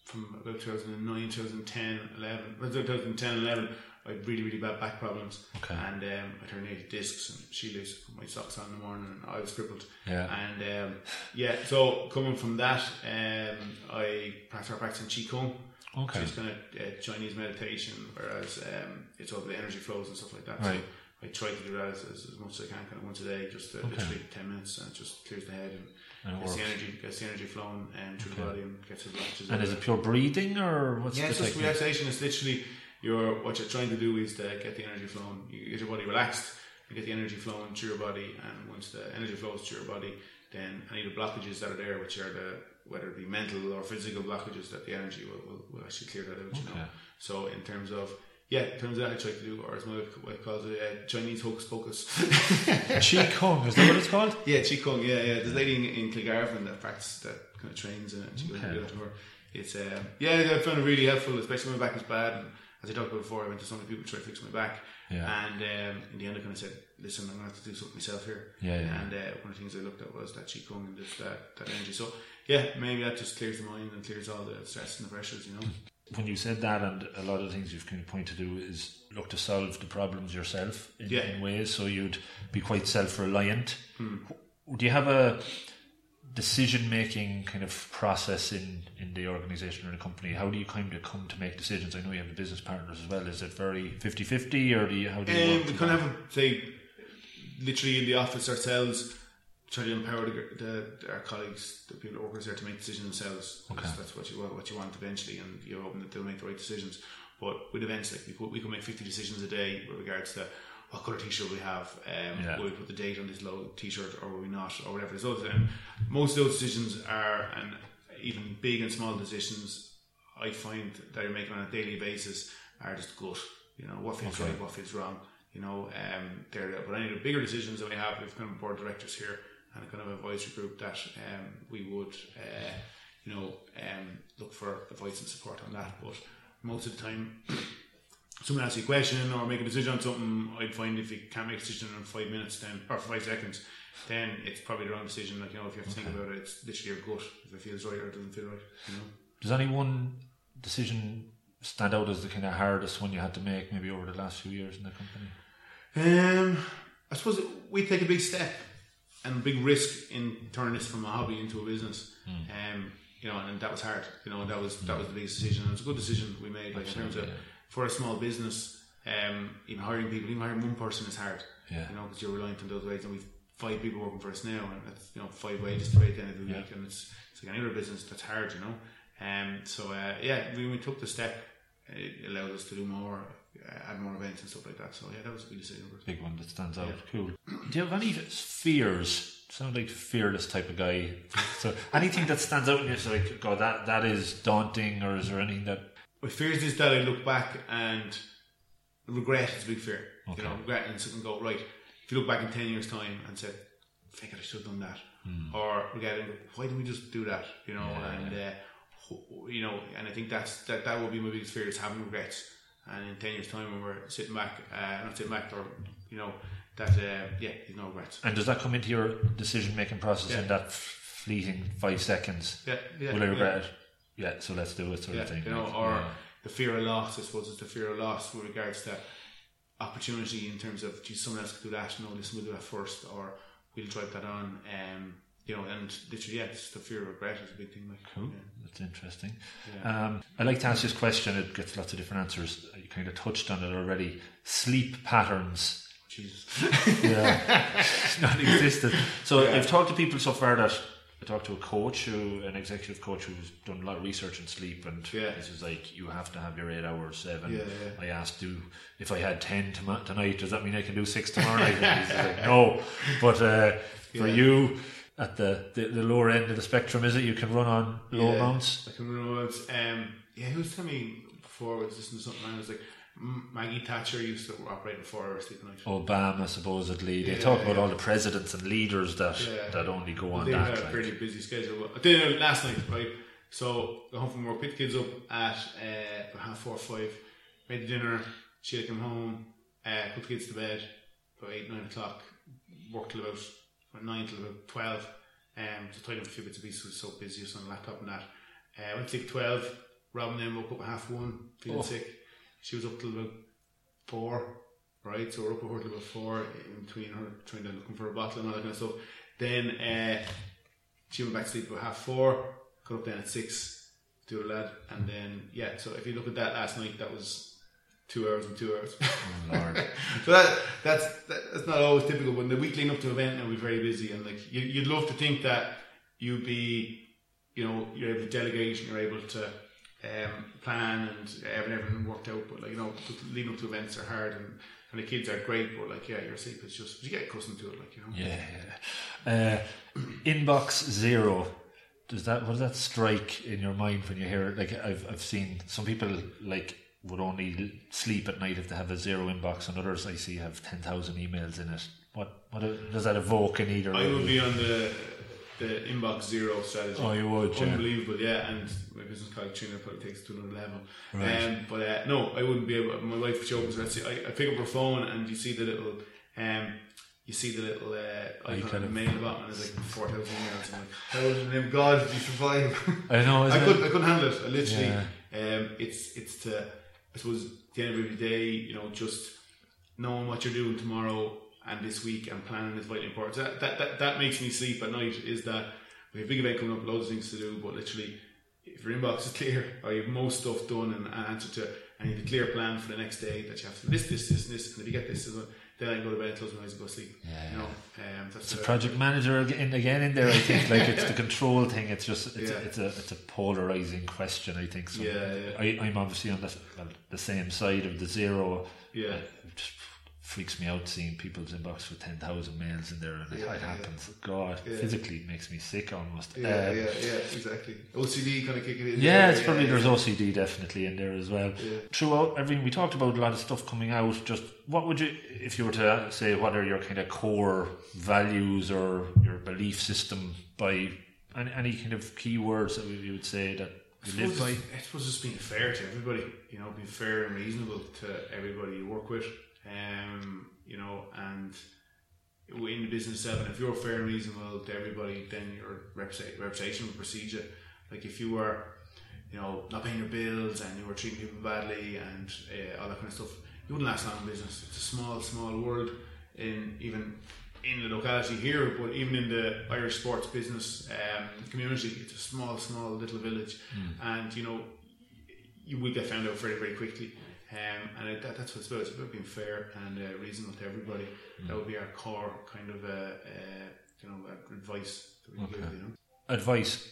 from about two thousand nine, two thousand ten, eleven, two thousand ten, eleven, I had really, really bad back problems, okay. and um, I herniated discs, and she used to put my socks on in the morning, and I was crippled. Yeah, and um, yeah. So coming from that, um, I started practicing Qigong, okay, which is kind of uh, Chinese meditation, whereas um, it's all the energy flows and stuff like that. Right. So I try to do that as, as much as I can, kind of once a day, just uh, okay. literally ten minutes, and it just clears the head and. It gets the energy, gets the energy flowing um, through okay. the body and gets the blockages. And is it pure breathing or what's yeah, the technique? Yeah, it's just relaxation. It's literally your what you're trying to do is to get the energy flowing. You get your body relaxed, you get the energy flowing through your body, and once the energy flows through your body, then any of the blockages that are there, which are the whether it be mental or physical blockages, that the energy will, will, will actually clear that out. Okay. You know. So in terms of yeah, in terms of that, I try to do, or as my wife calls it, uh, Chinese hocus pocus. Qigong, is that what it's called? Yeah, Qigong, yeah, yeah. There's a lady in, in Kilgarvan that practices that kind of trains in it, and she goes okay. to her. It's, um, yeah, I found it really helpful, especially when my back was bad. And as I talked about before, I went to so many people to try to fix my back. Yeah. And um, in the end, I kind of said, listen, I'm going to have to do something myself here. Yeah, yeah. And uh, one of the things I looked at was that Qigong and just that, that energy. So, yeah, maybe that just clears the mind and clears all the stress and the pressures, you know. when you said that, and a lot of the things you've kind of pointed to is look to solve the problems yourself in, yeah. in ways, so you'd be quite self-reliant. Hmm. Do you have a decision-making kind of process in, in the organisation or the company? How do you kind of come to make decisions? I know you have the business partners as well. Is it very fifty-fifty, or do you, how do you um, work? We kind of have, say, literally in the office ourselves, try to empower the, the, our colleagues, the people that work there, to make decisions themselves. Okay. That's, that's what you what you want eventually, and you're hoping that they'll make the right decisions. But with events, like we could, we could make fifty decisions a day with regards to what colour t-shirt we have, um, yeah. will we put the date on this low t-shirt, or will we not, or whatever it is. And most of those decisions are, and even big and small decisions, I find that you're making on a daily basis are just gut. You know, what feels okay. right, what feels wrong. You know, um, there. But any of the bigger decisions that we have, we've kind of board directors here, and kind of advisory group that um, we would, uh, you know, um, look for advice and support on that. But most of the time, someone asks you a question or make a decision on something, I'd find if you can't make a decision in five minutes, then or five seconds, then it's probably the wrong decision. Like, you know, if you have to okay. think about it, it's literally your gut. If it feels right or it doesn't feel right, you know. Does any one decision stand out as the kind of hardest one you had to make, maybe over the last few years in the company? Um, I suppose we take a big step. And big risk in turning this from a hobby into a business, mm. um, you know, and, and that was hard. You know, that was mm. that was the biggest decision, and it was a good decision we made. Like, in terms of yeah. for a small business, um, even hiring people, even hiring one person is hard. Yeah. You know, because you're reliant on those wages, and we've five people working for us now, and that's, you know, five wages to pay at the end of the yeah. week, and it's it's like any other business that's hard, you know. Um, so uh, yeah, when we took the step, it allowed us to do more. Add more events and stuff like that. So yeah, that was a big decision. Big one that stands out. Yeah. Cool. Do you have any fears? Sound like a fearless type of guy. So anything that stands out in you, so like, God, that that is daunting, or is there anything that? My fears is that I look back and regret is a big fear. Okay. You know, regret and something go right. If you look back in ten years' time and said, "Fuck it, I should have done that," mm. or regretting, why didn't we just do that? You know, yeah, and yeah. Uh, you know, and I think that's that. That would be my biggest fear, is having regrets. And in ten years' time, when we're sitting back, uh, not sitting back, or you know, that uh, yeah, there's no regrets. And does that come into your decision-making process yeah. in that fleeting five seconds? Yeah, yeah. Will I regret yeah. it? Yeah, so let's do it, sort yeah, of thing. You know, like, or yeah. the fear of loss. I suppose it's the fear of loss with regards to opportunity in terms of, geez, someone else could do that. No, listen, we'll do that first, or we'll drive that on. Um, you know, and literally, yeah, it's the fear of regret is a big thing. Like, cool. Yeah. That's interesting. Yeah. Um, I like to ask this question. It gets lots of different answers. You kind of touched on it already. Sleep patterns. Jesus. Yeah. It's not existed. So yeah. I've talked to people so far that I talked to a coach, who, an executive coach who's done a lot of research on sleep, and yeah. this is like, you have to have your eight hours, seven. Yeah, yeah. I asked, do if I had ten tom- tonight, does that mean I can do six tomorrow night? He's like, no. But uh, for yeah. you... At the, the, the lower end of the spectrum, is it? You can run on low yeah, amounts? I can run on low amounts. Um, yeah, who was telling me before, I was listening to something, and I was like, Maggie Thatcher used to operate in four hours sleep a night. Obama, supposedly. They yeah, talk about yeah. all the presidents and leaders that yeah. that only go on they that. They had a pretty like. busy schedule. I did it last night, right? So, I got home from work, picked the kids up at uh, half four or five, made the dinner, Sheila came home, uh, put the kids to bed, about eight, nine o'clock, worked till about nine till about twelve, um, so tied up a few bits of pieces, was so busy, was on the laptop and that. Uh, went to sleep twelve. Robin then woke up at half one, feeling oh. sick. She was up till about four, right? So we're up with her till about four, in between her trying to looking for a bottle and all that kind of stuff. Then uh, she went back to sleep about half four. Got up then at six, do the lad, and then yeah. So if you look at that last night, that was two hours and two hours. Oh, Lord. So that that's that, that's not always typical, but in the week leading up to an event, now we're very busy, and like you, you'd love to think that you'd be, you know, you're able to delegate and you're able to um, plan and everything, everything worked out, but like, you know, leading up to events are hard, and, and the kids are great, but like yeah, your sleep is just, you get accustomed to it, like, you know. Yeah. yeah. Uh, inbox zero. Does that what does that strike in your mind when you hear it? Like I've I've seen some people like. would only sleep at night if they have a zero inbox, and others I see have ten thousand emails in it. What what does that evoke in either? I would be on the the inbox zero strategy. Oh, you would, unbelievable, yeah. yeah and my business colleague Trina probably takes it to another level. Right. Um, but uh, no, I wouldn't be able. My wife jokes. Let's see, I, I pick up her phone and you see the little, um, you see the little uh, icon on the mail button, and it's like four thousand emails. I'm like, how in the name of God did you survive? I know. I couldn't. It? I couldn't handle it. I literally. Yeah. Um, it's it's to, I suppose, at the end of every day, you know, just knowing what you're doing tomorrow and this week and planning is vitally important. So that, that, that, that makes me sleep at night, is that we have a big event coming up, loads of things to do, but literally, if your inbox is clear, or you have most stuff done and an answer to, and you have a clear plan for the next day that you have to do this, this, this, and this, and if you get this, then I can go to bed and close my eyes and go to sleep. Yeah, you know, um, that's it's a project manager again, again in there, I think. Like, it's the control thing. It's just it's, yeah. a, it's a it's a polarizing question, I think. So yeah, yeah. I, I'm obviously on the, well, the same side of the zero. Yeah, it just freaks me out seeing people's inbox with ten thousand mails in there, and yeah, it, it happens. Yeah. God, yeah. Physically it makes me sick almost. Yeah, um, yeah, yeah, exactly. O C D kind of kicking in. Yeah, there. it's yeah, probably yeah. There's O C D definitely in there as well. Yeah. Throughout everything, we talked about a lot of stuff coming out. Just what would you, if you were to say, what are your kind of core values or your belief system by any, any kind of key words that you would say that? I suppose, I suppose it's being fair to everybody, you know, being fair and reasonable to everybody you work with, um, you know, and in the business itself. And if you're fair and reasonable to everybody, then your reputation will precede you. Like, if you were, you know, not paying your bills and you were treating people badly and uh, all that kind of stuff, you wouldn't last long in business. It's a small, small world, in even in the locality here, but even in the Irish sports business um, community, it's a small, small little village, mm. and you know, you will get found out very, very quickly. Um, and it, that, that's what it's about. It's about being fair and uh, reasonable to everybody. Mm. That would be our core kind of, uh, uh, you know, advice that we okay. give. You know, advice.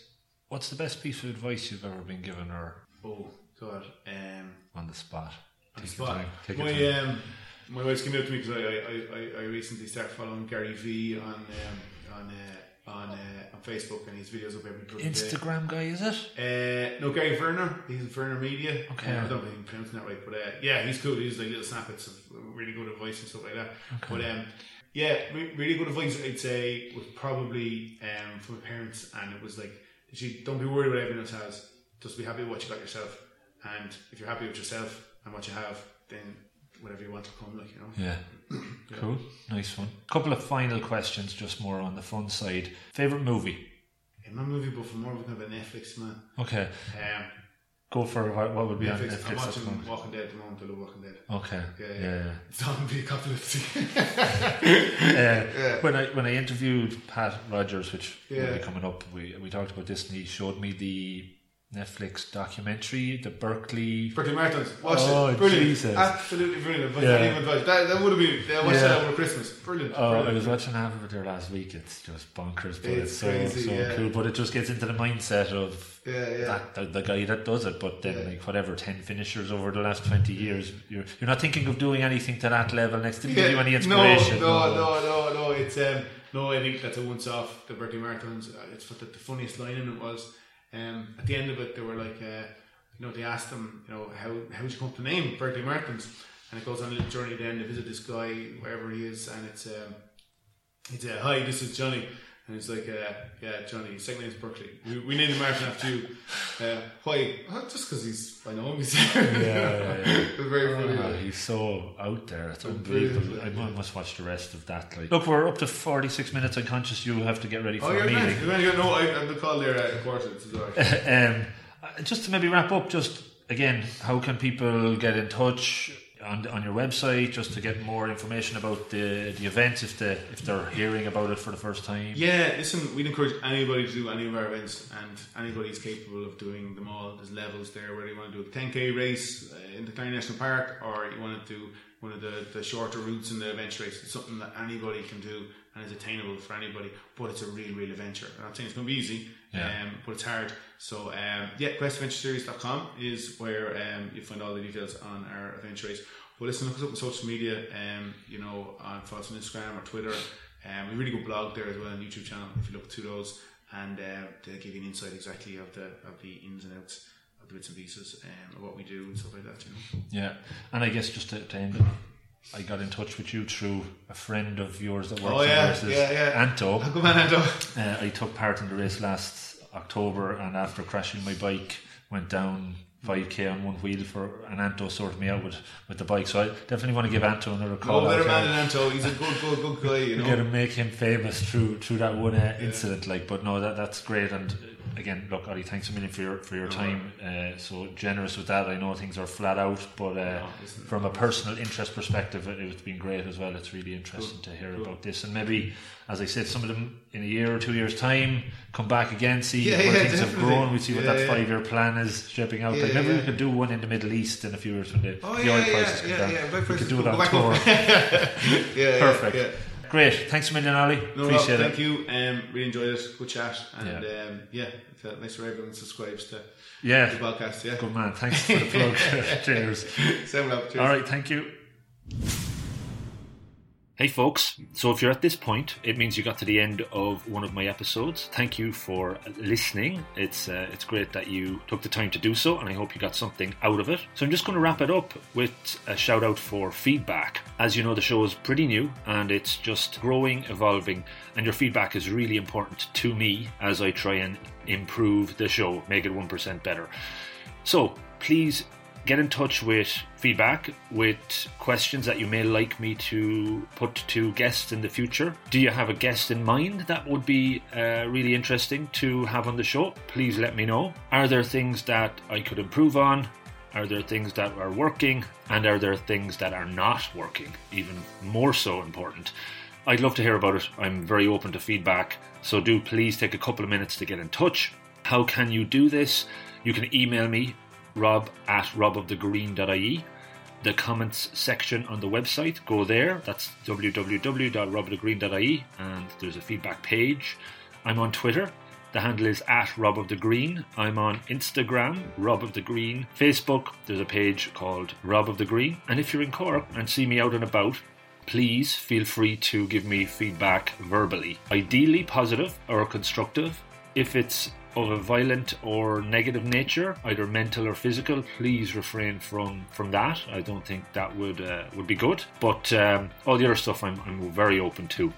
What's the best piece of advice you've ever been given, or oh god, um, on the spot? On the spot. Take your time. Take your time. My, um, My wife's came up to me because I, I, I, I recently started following Gary V on um, on uh, on, uh, on Facebook, and his videos up every day. Instagram guy, is it? Uh, no, Gary Verner. He's in Verner Media. Okay, um, I don't think I'm pronouncing that right, but uh, yeah, he's cool. He's like little snippets of really good advice and stuff like that. Okay. But um, yeah, re- really good advice I'd say was probably um, from parents, and it was like, don't be worried about everyone else has. Just be happy with what you got yourself, and if you're happy with yourself and what you have, then whatever you want to come, like, you know. Yeah. Yeah. Cool. Nice one. Couple of final questions, just more on the fun side. Favourite movie? Yeah, not movie, but for more of kind of a Netflix, man. Okay. Um, Go for what, what would be Netflix. on Netflix. I'm watching Walking Dead at the moment. I love Walking Dead. Okay. Yeah, yeah. yeah. yeah. Zombie apocalypse. yeah. yeah. When I when I interviewed Pat Rogers, which yeah. will be coming up, we we talked about this, and he showed me the Netflix documentary, the Barkley Barkley Marathons. Watch oh, it, brilliant, Jesus. Absolutely brilliant. Yeah. That, that would have been. I watched yeah. that over Christmas. Brilliant. Oh, brilliant. I was watching half of it there last week. It's just bonkers, but it's, it's so crazy, so yeah. cool. But it just gets into the mindset of yeah, yeah. That, the, the guy that does it. But then, yeah. like whatever, ten finishers over the last twenty years, you're you're not thinking of doing anything to that level. Next to yeah. give you any inspiration. No, no, no, no, no. It's um, no. I think that's a once-off. The Barkley Marathons. It's the, the funniest line in it was. Um, at the end of it, they were like, uh, you know, they asked them, you know, how how did you come up with the name Barkley Marathons? And it goes on a little journey. Then they visit this guy, wherever he is, and it's um, it's uh, hi, this is Johnny, and it's like, uh, yeah, Johnny, second name is Barkley. We, we named the marathon after you. Uh, why? Oh, just because he's, I know him. He's there. Yeah, yeah, yeah. It was very funny. Oh, he's so out there. It's unbelievable. I must watch the rest of that. Like, look, we're up to forty-six minutes. I'm conscious you have to get ready for oh, a meeting. Nice. You're no, I, I'm the call there at a quarter. It's um, just to maybe wrap up. Just again, how can people get in touch? On, on your website, just to get more information about the the events, if they if they're hearing about it for the first time. Yeah, listen, we'd encourage anybody to do any of our events, and anybody's capable of doing them all. There's levels there, whether you want to do a ten K race in the Killarney National Park, or you want to do one of the, the shorter routes in the adventure race. It's something that anybody can do and is attainable for anybody, but it's a real, real adventure. I'm not saying it's going to be easy, yeah. um, but it's hard. So um, yeah, quest adventure series dot com is where um, you find all the details on our adventure race. But listen, look us up on social media, um, you know, on follow us on Instagram or Twitter. Um, we really good blog there as well, and YouTube channel if you look to those, and uh, they'll give you an insight exactly of the of the ins and outs, the bits and pieces, um, of what we do and stuff like that, you know. Yeah, and I guess just to, to end it, I got in touch with you through a friend of yours that works oh, yeah, in races, yeah, yeah. Anto. Oh, come on, Anto. Uh, I took part in the race last October, and after crashing my bike, went down five K on one wheel for, and Anto sorted me out with, with the bike. So I definitely want to give Anto another call. No better man than Anto. He's a good, good, good guy. You know, we're gonna make him famous through through that one uh, incident. Yeah. Like, but no, that that's great, and again, look, Ollie, thanks a million for your, for your time. Uh, so generous with that. I know things are flat out, but uh, no, from a personal interest perspective, it, it's been great as well. It's really interesting cool. to hear cool. about this. And maybe, as I said, some of them in a year or two years' time, come back again, see yeah, where yeah, things definitely. have grown. We see yeah, what that yeah. five-year plan is shaping out. Yeah, like maybe yeah. we could do one in the Middle East in a few years when the, oh, the yeah, oil prices yeah, come yeah, down. Yeah, yeah. We could do it on tour. yeah, Perfect. Yeah, yeah. Great, thanks a million, Ollie. No, Appreciate Rob, thank it. Thank you. Um, really enjoyed it. Good chat, and yeah, um, yeah it makes sure everyone subscribes to yeah. the podcast. Yeah, good man. Thanks for the plug. Cheers. Same Rob. Cheers. All right, thank you. Hey folks, so if you're at this point, it means you got to the end of one of my episodes. Thank you for listening. It's uh, it's great that you took the time to do so, and I hope you got something out of it. So I'm just going to wrap it up with a shout out for feedback. As you know, the show is pretty new, and it's just growing, evolving, and your feedback is really important to me as I try and improve the show, make it one percent better. So please get in touch with feedback, with questions that you may like me to put to guests in the future. Do you have a guest in mind that would be uh, really interesting to have on the show? Please let me know. Are there things that I could improve on? Are there things that are working? And are there things that are not working? Even more so important. I'd love to hear about it. I'm very open to feedback. So do please take a couple of minutes to get in touch. How can you do this? You can email me, rob at robofthegreen.ie. The comments section on the website, go there. That's w w w dot rob of the green dot i e, and there's a feedback page. I'm on Twitter. The handle is at robofthegreen. I'm on Instagram, robofthegreen. Facebook, there's a page called Rob of the Green. And if you're in Cork and see me out and about, please feel free to give me feedback verbally. Ideally positive or constructive. If it's of a violent or negative nature, either mental or physical, please refrain from from that. I don't think that would uh, would be good. But um, all the other stuff I'm, I'm very open to.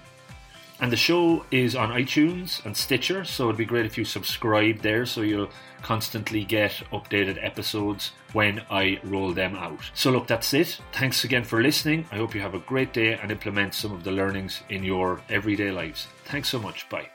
And the show is on iTunes and Stitcher, so it'd be great if you subscribe there, so you'll constantly get updated episodes when I roll them out. So look, that's it. Thanks again for listening. I hope you have a great day and implement some of the learnings in your everyday lives. Thanks so much. Bye.